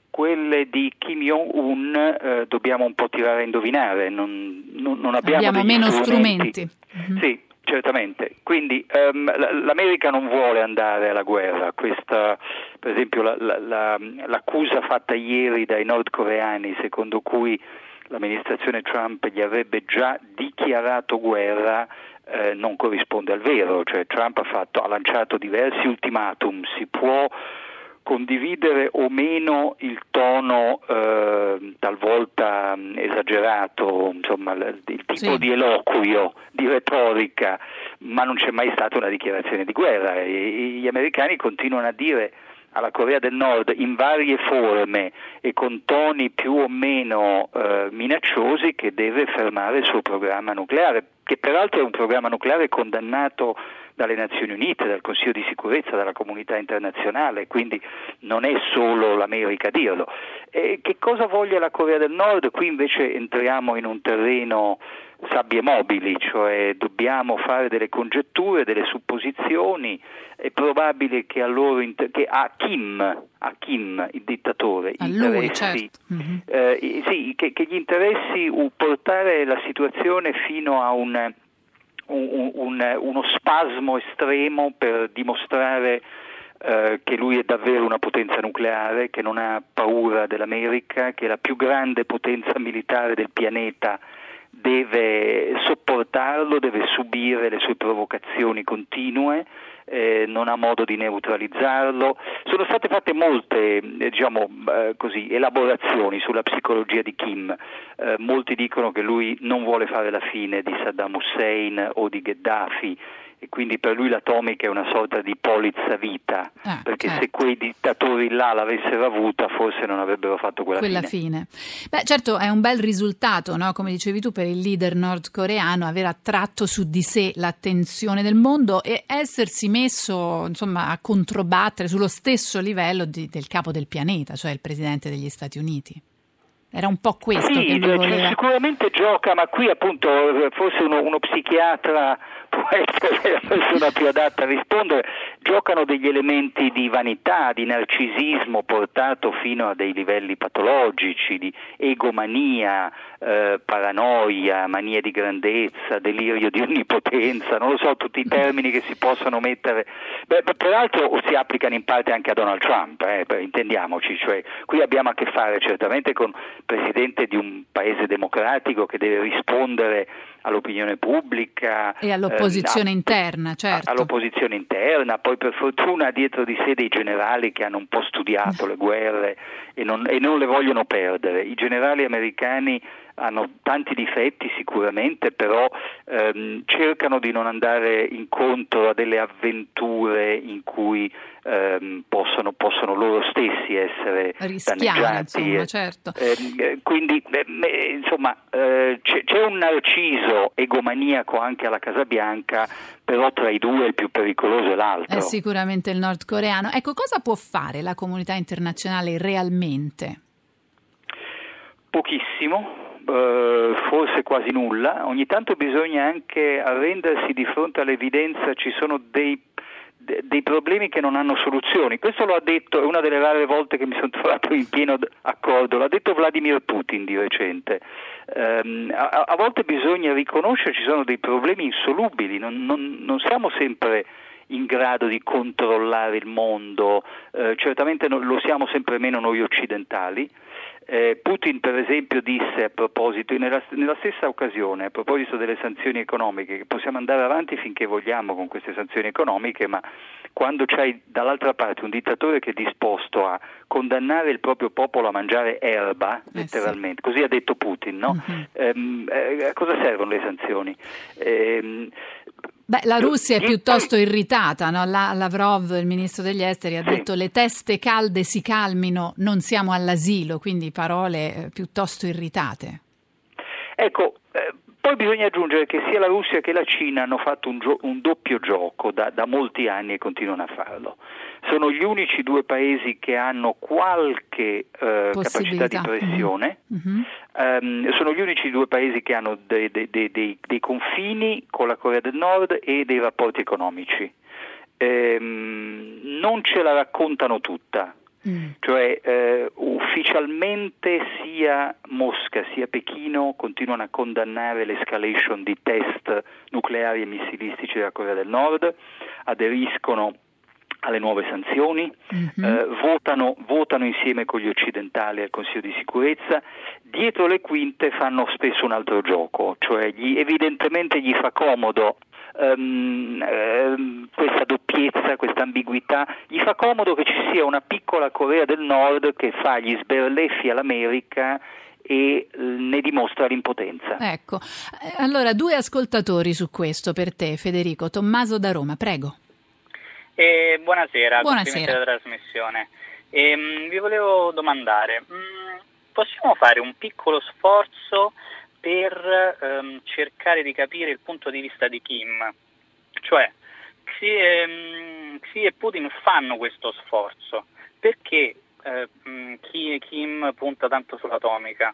quelle di Kim Jong-un dobbiamo un po' tirare a indovinare, non abbiamo meno strumenti. Mm-hmm. Sì, certamente. Quindi l'America non vuole andare alla guerra. Questa, per esempio, l'accusa fatta ieri dai nordcoreani secondo cui l'amministrazione Trump gli avrebbe già dichiarato guerra non corrisponde al vero, cioè Trump ha lanciato diversi ultimatum, si può condividere o meno il tono talvolta esagerato, insomma il tipo di eloquio, di retorica, ma non c'è mai stata una dichiarazione di guerra e gli americani continuano a dire alla Corea del Nord in varie forme e con toni più o meno minacciosi che deve fermare il suo programma nucleare, che peraltro è un programma nucleare condannato dalle Nazioni Unite, dal Consiglio di Sicurezza, dalla comunità internazionale, quindi non è solo l'America a dirlo. Che cosa voglia la Corea del Nord? Qui invece entriamo in un terreno sabbie mobili, cioè dobbiamo fare delle congetture, delle supposizioni. È probabile che a Kim, il dittatore, che gli interessi portare la situazione fino a uno spasmo estremo per dimostrare che lui è davvero una potenza nucleare, che non ha paura dell'America, che è la più grande potenza militare del pianeta, deve sopportarlo, deve subire le sue provocazioni continue, non ha modo di neutralizzarlo. Sono state fatte molte, elaborazioni sulla psicologia di Kim. Molti dicono che lui non vuole fare la fine di Saddam Hussein o di Gheddafi, e quindi per lui l'atomica è una sorta di polizza vita, perché se quei dittatori là l'avessero avuta forse non avrebbero fatto quella fine. Beh, certo, è un bel risultato, no? Come dicevi tu, per il leader nordcoreano aver attratto su di sé l'attenzione del mondo e essersi messo, insomma, a controbattere sullo stesso livello del capo del pianeta, cioè il presidente degli Stati Uniti. Era un po' questo che lui voleva. Sicuramente gioca, ma qui appunto forse uno psichiatra può essere la persona più adatta a rispondere. Giocano degli elementi di vanità, di narcisismo portato fino a dei livelli patologici, di egomania, paranoia, mania di grandezza, delirio di onnipotenza, non lo so, tutti i termini che si possono mettere. Beh, peraltro si applicano in parte anche a Donald Trump, intendiamoci, cioè qui abbiamo a che fare certamente con presidente di un paese democratico che deve rispondere all'opinione pubblica e all'opposizione interna, certo. All'opposizione interna, poi per fortuna dietro di sé dei generali che hanno un po' studiato le guerre e non le vogliono perdere. I generali americani hanno tanti difetti sicuramente, però cercano di non andare incontro a delle avventure in cui possono loro stessi essere danneggiati, insomma, certo. Quindi c'è un narciso egomaniaco anche alla Casa Bianca, però tra i due il più pericoloso è l'altro. È sicuramente il nordcoreano. Ecco, cosa può fare la comunità internazionale realmente? Pochissimo. Forse quasi nulla. Ogni tanto bisogna anche arrendersi di fronte all'evidenza. Ci sono dei problemi che non hanno soluzioni. Questo lo ha detto, è una delle rare volte che mi sono trovato in pieno accordo, l'ha detto Vladimir Putin di recente. A volte bisogna riconoscere ci sono dei problemi insolubili, non siamo sempre in grado di controllare il mondo, certamente lo siamo sempre meno noi occidentali. Putin per esempio disse a proposito, nella stessa occasione, a proposito delle sanzioni economiche, che possiamo andare avanti finché vogliamo con queste sanzioni economiche, ma quando c'hai dall'altra parte un dittatore che è disposto a condannare il proprio popolo a mangiare erba, letteralmente, sì. Così ha detto Putin, no? Uh-huh. A cosa servono le sanzioni? Beh, la Russia è piuttosto irritata, no? Lavrov, il ministro degli esteri, ha detto le teste calde si calmino, non siamo all'asilo, quindi parole piuttosto irritate. Ecco, poi bisogna aggiungere che sia la Russia che la Cina hanno fatto un doppio gioco da molti anni e continuano a farlo. Sono gli unici due paesi che hanno qualche capacità di pressione, sono gli unici due paesi che hanno dei confini con la Corea del Nord e dei rapporti economici. Non ce la raccontano tutta. Cioè ufficialmente sia Mosca sia Pechino continuano a condannare l'escalation di test nucleari e missilistici della Corea del Nord, aderiscono alle nuove sanzioni, votano insieme con gli occidentali al Consiglio di Sicurezza. Dietro le quinte fanno spesso un altro gioco, cioè evidentemente gli fa comodo questa doppiezza, questa ambiguità, gli fa comodo che ci sia una piccola Corea del Nord che fa gli sberleffi all'America e ne dimostra l'impotenza. Ecco, allora due ascoltatori su questo per te, Federico. Tommaso da Roma, prego. Buonasera. Della trasmissione. Vi volevo domandare, possiamo fare un piccolo sforzo per cercare di capire il punto di vista di Kim? Cioè, Xi e Putin fanno questo sforzo, perché Kim punta tanto sull'atomica?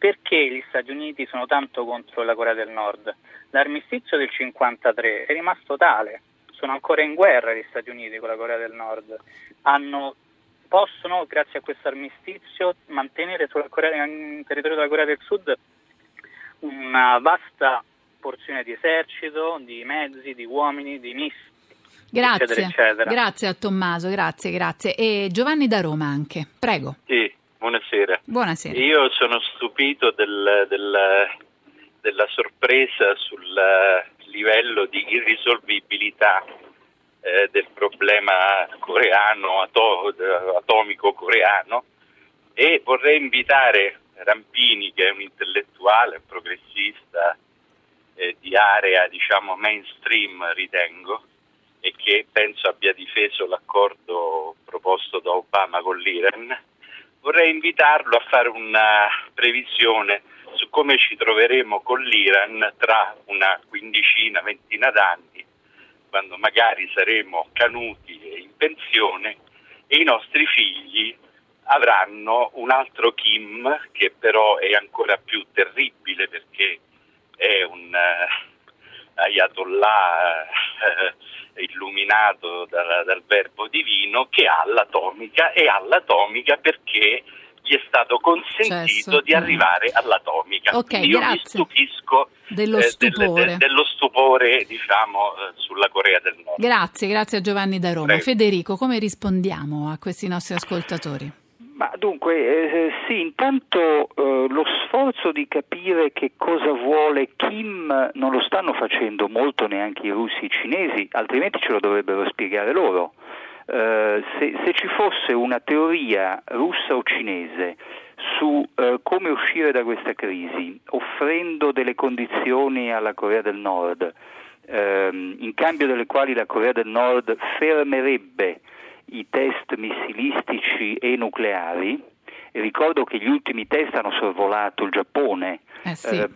Perché gli Stati Uniti sono tanto contro la Corea del Nord? L'armistizio del 1953 è rimasto tale, sono ancora in guerra gli Stati Uniti con la Corea del Nord, possono, grazie a questo armistizio, mantenere sul territorio della Corea del Sud una vasta porzione di esercito, di mezzi, di uomini, di missili, grazie, eccetera, eccetera. Grazie a Tommaso, grazie. E Giovanni da Roma anche, prego. Sì. Buonasera. Io sono stupito della sorpresa sul livello di irrisolvibilità del problema coreano, atomico coreano, e vorrei invitare Rampini, che è un intellettuale, un progressista di area, diciamo, mainstream, ritengo, e che penso abbia difeso l'accordo proposto da Obama con l'Iran. Vorrei invitarlo a fare una previsione su come ci troveremo con l'Iran tra una quindicina, ventina d'anni, quando magari saremo canuti e in pensione e i nostri figli avranno un altro Kim, che però è ancora più terribile perché è un ayatollah illuminato dal verbo divino, che ha l'atomica, e ha l'atomica perché gli è stato consentito di arrivare all'atomica. Okay, io mi stupisco dello stupore, diciamo, sulla Corea del Nord. Grazie a Giovanni da Roma. Prego. Federico, come rispondiamo a questi nostri ascoltatori? Ma dunque, sì, intanto lo sforzo di capire che cosa vuole Kim non lo stanno facendo molto neanche i russi e i cinesi, altrimenti ce lo dovrebbero spiegare loro. Se ci fosse una teoria russa o cinese su come uscire da questa crisi, offrendo delle condizioni alla Corea del Nord, in cambio delle quali la Corea del Nord fermerebbe i test missilistici e nucleari, e ricordo che gli ultimi test hanno sorvolato il Giappone,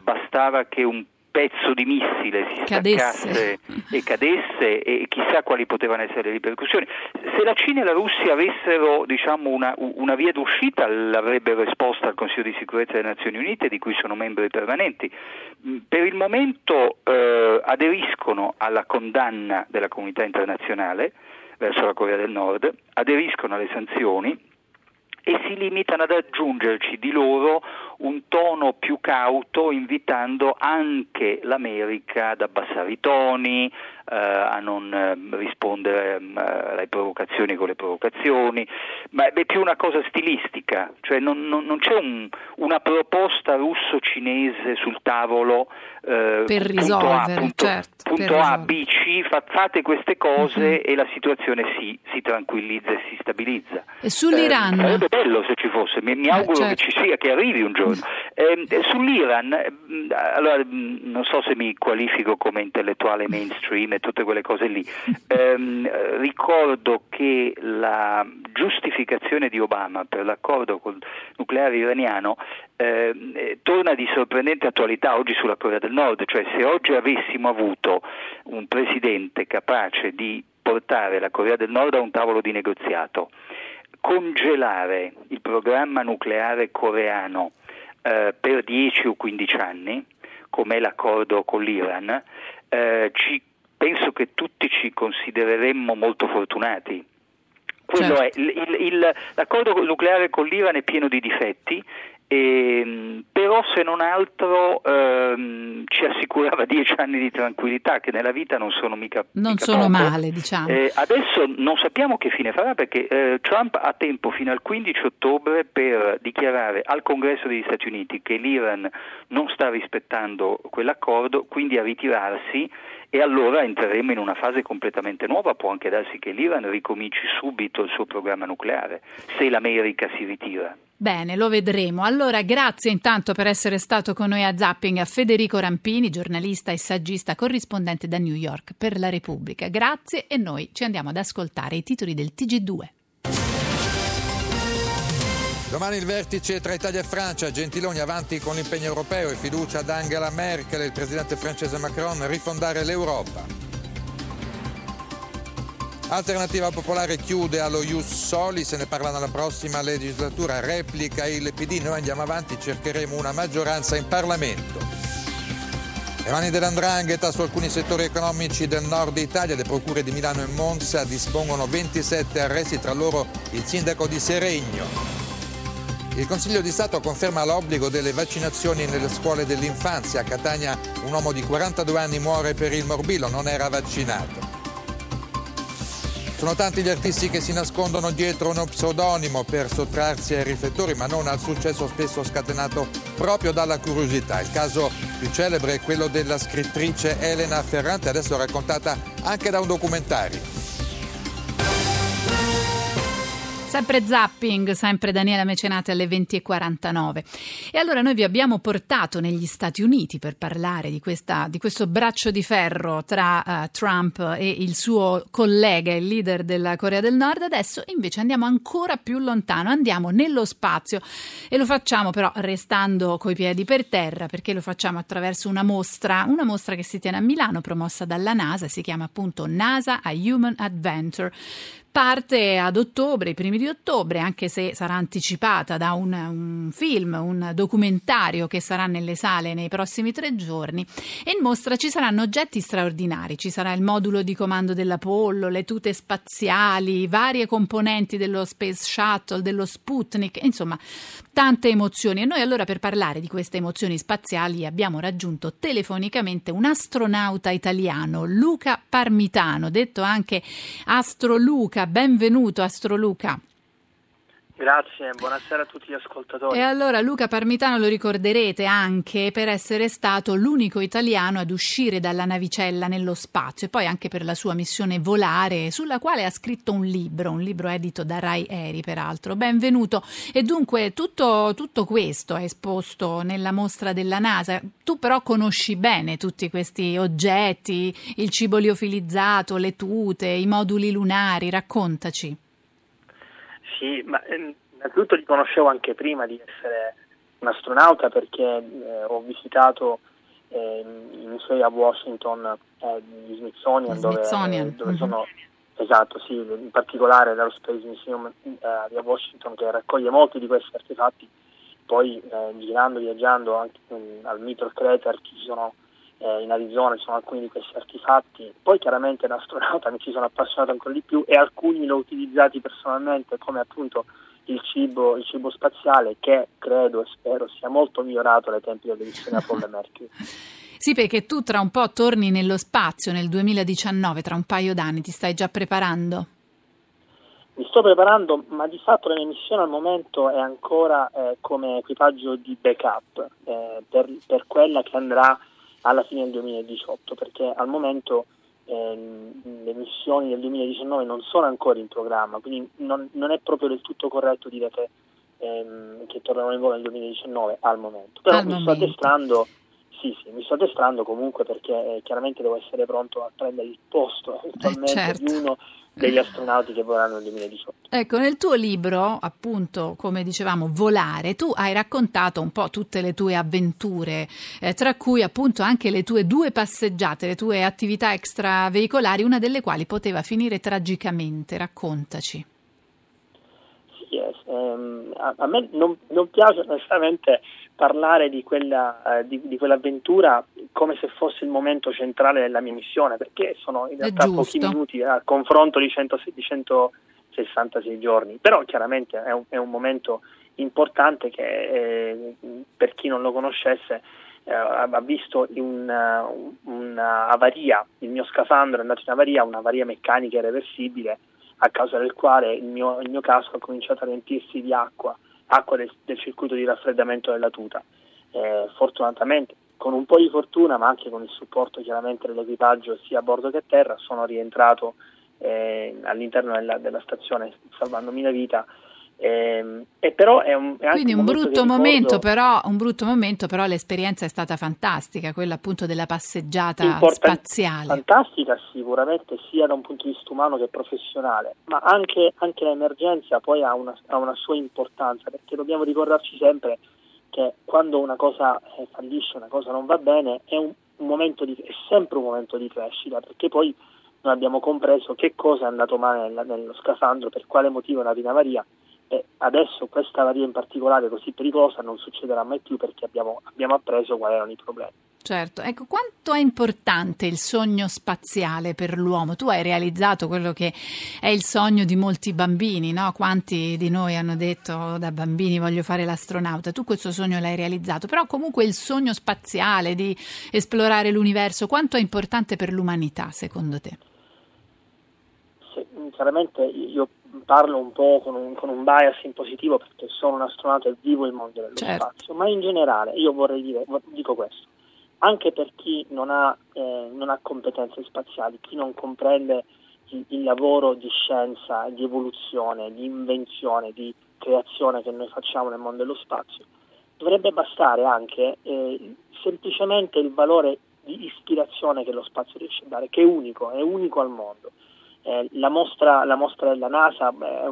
bastava che un pezzo di missile si cadesse, cadesse, e chissà quali potevano essere le ripercussioni. Se la Cina e la Russia avessero, diciamo, una via d'uscita, l'avrebbero esposta al Consiglio di Sicurezza delle Nazioni Unite, di cui sono membri permanenti. Per il momento aderiscono alla condanna della comunità internazionale verso la Corea del Nord, aderiscono alle sanzioni e si limitano ad aggiungerci di loro un tono più cauto, invitando anche l'America ad abbassare i toni, a non rispondere alle provocazioni con le provocazioni, ma è più una cosa stilistica, cioè non c'è una proposta russo-cinese sul tavolo per risolvere, punto A, B, C, fate queste cose e la situazione si tranquillizza e si stabilizza. E sull'Iran? Sarebbe bello se ci fosse, mi auguro che ci sia, che arrivi un giorno. Sull'Iran, allora, non so se mi qualifico come intellettuale mainstream e tutte quelle cose lì, ricordo che la giustificazione di Obama per l'accordo col nucleare iraniano torna di sorprendente attualità oggi sulla Corea del Nord, cioè se oggi avessimo avuto un presidente capace di portare la Corea del Nord a un tavolo di negoziato, congelare il programma nucleare coreano per 10 o 15 anni, com'è l'accordo con l'Iran, penso che tutti ci considereremmo molto fortunati. Quello è l'accordo nucleare con l'Iran è pieno di difetti, però se non altro ci assicurava 10 anni di tranquillità, che nella vita non sono mica male, diciamo. Adesso non sappiamo che fine farà, perché Trump ha tempo fino al 15 ottobre per dichiarare al Congresso degli Stati Uniti che l'Iran non sta rispettando quell'accordo, quindi a ritirarsi, e allora entreremo in una fase completamente nuova. Può anche darsi che l'Iran ricominci subito il suo programma nucleare se l'America si ritira. Bene, lo vedremo. Allora, grazie intanto per essere stato con noi a Zapping a Federico Rampini, giornalista e saggista corrispondente da New York per la Repubblica. Grazie, e noi ci andiamo ad ascoltare i titoli del TG2. Domani il vertice tra Italia e Francia, Gentiloni avanti con l'impegno europeo e fiducia ad Angela Merkel, il presidente francese Macron, rifondare l'Europa. Alternativa Popolare chiude allo Ius Soli, se ne parla nella prossima legislatura, replica il PD, noi andiamo avanti, cercheremo una maggioranza in Parlamento. Le mani dell''ndrangheta su alcuni settori economici del nord Italia, le procure di Milano e Monza dispongono 27 arresti, tra loro il sindaco di Seregno. Il Consiglio di Stato conferma l'obbligo delle vaccinazioni nelle scuole dell'infanzia. A Catania un uomo di 42 anni muore per il morbillo, non era vaccinato. Sono tanti gli artisti che si nascondono dietro uno pseudonimo per sottrarsi ai riflettori, ma non al successo spesso scatenato proprio dalla curiosità. Il caso più celebre è quello della scrittrice Elena Ferrante, adesso raccontata anche da un documentario. Sempre Zapping, sempre Daniela Mecenate alle 20.49. E allora noi vi abbiamo portato negli Stati Uniti per parlare di questo braccio di ferro tra Trump e il suo collega, il leader della Corea del Nord. Adesso invece andiamo ancora più lontano, andiamo nello spazio e lo facciamo però restando coi piedi per terra, perché lo facciamo attraverso una mostra che si tiene a Milano, promossa dalla NASA, si chiama appunto NASA A Human Adventure. Parte ad ottobre, i primi di ottobre, anche se sarà anticipata da un film, un documentario che sarà nelle sale nei prossimi 3 giorni. E in mostra ci saranno oggetti straordinari, ci sarà il modulo di comando dell'Apollo, le tute spaziali, varie componenti dello Space Shuttle, dello Sputnik, insomma tante emozioni. E noi allora per parlare di queste emozioni spaziali abbiamo raggiunto telefonicamente un astronauta italiano, Luca Parmitano, detto anche Astro Luca. Benvenuto Astro Luca. Grazie, buonasera a tutti gli ascoltatori. E allora Luca Parmitano lo ricorderete anche per essere stato l'unico italiano ad uscire dalla navicella nello spazio e poi anche per la sua missione Volare, sulla quale ha scritto un libro edito da Rai Eri peraltro. Benvenuto. E dunque tutto questo è esposto nella mostra della NASA. Tu però conosci bene tutti questi oggetti, il cibo liofilizzato, le tute, i moduli lunari, raccontaci. Sì, ma innanzitutto li conoscevo anche prima di essere un astronauta, perché ho visitato i musei a Washington, gli Smithsonian, dove mm-hmm. sono, esatto, sì, in particolare l'Aerospace Museum di Washington, che raccoglie molti di questi artefatti. Poi viaggiando anche al Meteor Crater, in Arizona ci sono alcuni di questi artefatti. Poi chiaramente da astronauta mi ci sono appassionato ancora di più e alcuni li ho utilizzati personalmente, come appunto il cibo spaziale, che credo e spero sia molto migliorato dai tempi delle missioni Apollo e Mercury. Sì, perché tu tra un po' torni nello spazio nel 2019, tra un paio d'anni, ti stai già preparando? Mi sto preparando, ma di fatto la mia missione al momento è ancora come equipaggio di backup per quella che andrà alla fine del 2018, perché al momento le missioni del 2019 non sono ancora in programma, quindi non è proprio del tutto corretto dire che tornerò in volo nel 2019 al momento. Però mi sto addestrando comunque, perché chiaramente devo essere pronto a prendere il posto certo. di uno degli astronauti che vorranno nel 2018. Ecco, nel tuo libro, appunto, come dicevamo, Volare, tu hai raccontato un po' tutte le tue avventure, tra cui appunto anche le tue 2 passeggiate, le tue attività extraveicolari, una delle quali poteva finire tragicamente. Raccontaci. Yes, a me non piace onestamente parlare di quell'avventura come se fosse il momento centrale della mia missione, perché sono in realtà pochi minuti al confronto di 166 giorni, però chiaramente è un momento importante che per chi non lo conoscesse ha visto un'avaria, il mio scafandro è andato in avaria, un'avaria meccanica irreversibile, a causa del quale il mio casco ha cominciato a riempirsi di acqua del circuito di raffreddamento della tuta. Fortunatamente, con un po' di fortuna, ma anche con il supporto chiaramente dell'equipaggio sia a bordo che a terra, sono rientrato all'interno della stazione, salvandomi la vita. E però è anche quindi un brutto momento, però l'esperienza è stata fantastica, quella appunto della passeggiata spaziale. Fantastica sicuramente, sia da un punto di vista umano che professionale, ma anche l'emergenza poi ha una sua importanza, perché dobbiamo ricordarci sempre che quando una cosa fallisce, una cosa non va bene, è sempre un momento di crescita, perché poi noi abbiamo compreso che cosa è andato male nello scafandro, per quale motivo è nata in avaria, e adesso questa avaria in particolare così pericolosa non succederà mai più, perché abbiamo appreso quali erano i problemi. Certo, ecco, quanto è importante il sogno spaziale per l'uomo? Tu hai realizzato quello che è il sogno di molti bambini, no? Quanti di noi hanno detto da bambini voglio fare l'astronauta? Tu questo sogno l'hai realizzato, però comunque il sogno spaziale di esplorare l'universo, quanto è importante per l'umanità secondo te? Sì, chiaramente io parlo un po' con un bias in positivo, perché sono un astronauta e vivo il mondo dello spazio, ma in generale io vorrei dire, dico questo, anche per chi non ha competenze spaziali, chi non comprende il lavoro di scienza, di evoluzione, di invenzione, di creazione che noi facciamo nel mondo dello spazio, dovrebbe bastare anche semplicemente il valore di ispirazione che lo spazio riesce a dare, che è unico al mondo. La mostra della NASA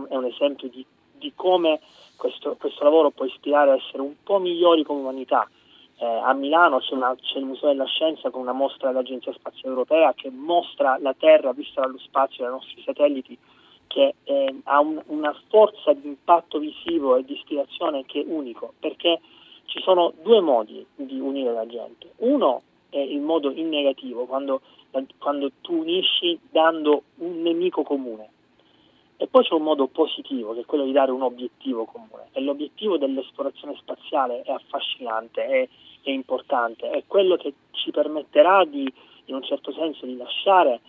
è un esempio di come questo lavoro può ispirare a essere un po' migliori come umanità. A Milano c'è il Museo della Scienza con una mostra dell'Agenzia Spaziale Europea che mostra la Terra vista dallo spazio dai nostri satelliti, che ha una forza di impatto visivo e di ispirazione che è unico, perché ci sono due modi di unire la gente. Uno è il modo in negativo, quando tu unisci dando un nemico comune, e poi c'è un modo positivo, che è quello di dare un obiettivo comune, e l'obiettivo dell'esplorazione spaziale è affascinante, è importante, è quello che ci permetterà di, in un certo senso, di lasciare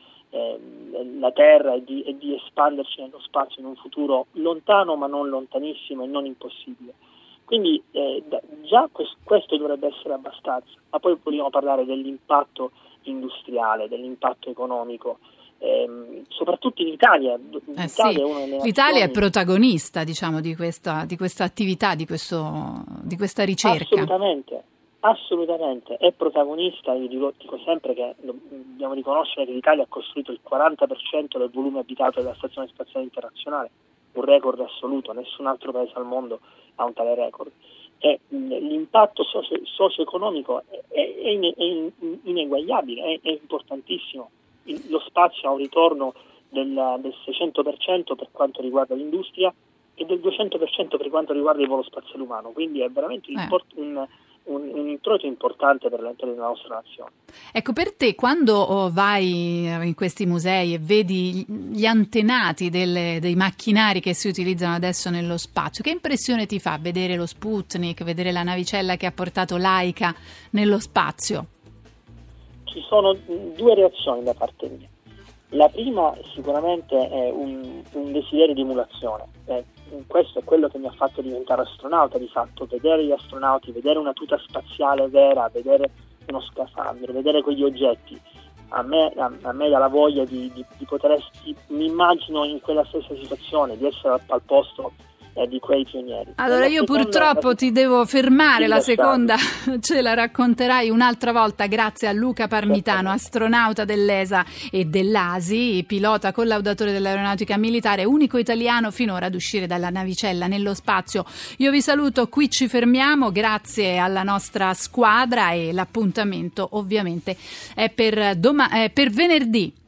la Terra e di espanderci nello spazio in un futuro lontano ma non lontanissimo e non impossibile. Quindi già questo dovrebbe essere abbastanza, ma poi vogliamo parlare dell'impatto industriale, dell'impatto economico, soprattutto in Italia. L'Italia è una delle nazioni... L'Italia è protagonista, diciamo, di questa attività, di questa ricerca. Assolutamente, è protagonista. Io dico sempre che dobbiamo riconoscere che l'Italia ha costruito il 40% del volume abitato della Stazione Spaziale Internazionale, un record assoluto, nessun altro paese al mondo ha un tale record. E l'impatto socio-economico è ineguagliabile, è importantissimo. Lo spazio ha un ritorno del 600% per quanto riguarda l'industria e del 200% per quanto riguarda il volo spaziale umano, quindi è veramente un introito importante per la nostra nazione. Ecco, per te quando vai in questi musei e vedi gli antenati dei macchinari che si utilizzano adesso nello spazio, che impressione ti fa vedere lo Sputnik, vedere la navicella che ha portato l'AICA nello spazio? Ci sono due reazioni da parte mia. La prima sicuramente è un desiderio di emulazione. Questo è quello che mi ha fatto diventare astronauta, di fatto, vedere gli astronauti, vedere una tuta spaziale vera, vedere uno scafandro, vedere quegli oggetti. A me dà la voglia di poter essere, mi immagino in quella stessa situazione, di essere al posto di quei pionieri. Allora io purtroppo ti devo fermare, la seconda ce la racconterai un'altra volta. Grazie a Luca Parmitano, astronauta dell'ESA e dell'ASI, pilota collaudatore dell'aeronautica militare, unico italiano finora ad uscire dalla navicella nello spazio. Io vi saluto, qui ci fermiamo, grazie alla nostra squadra, e l'appuntamento ovviamente è per venerdì.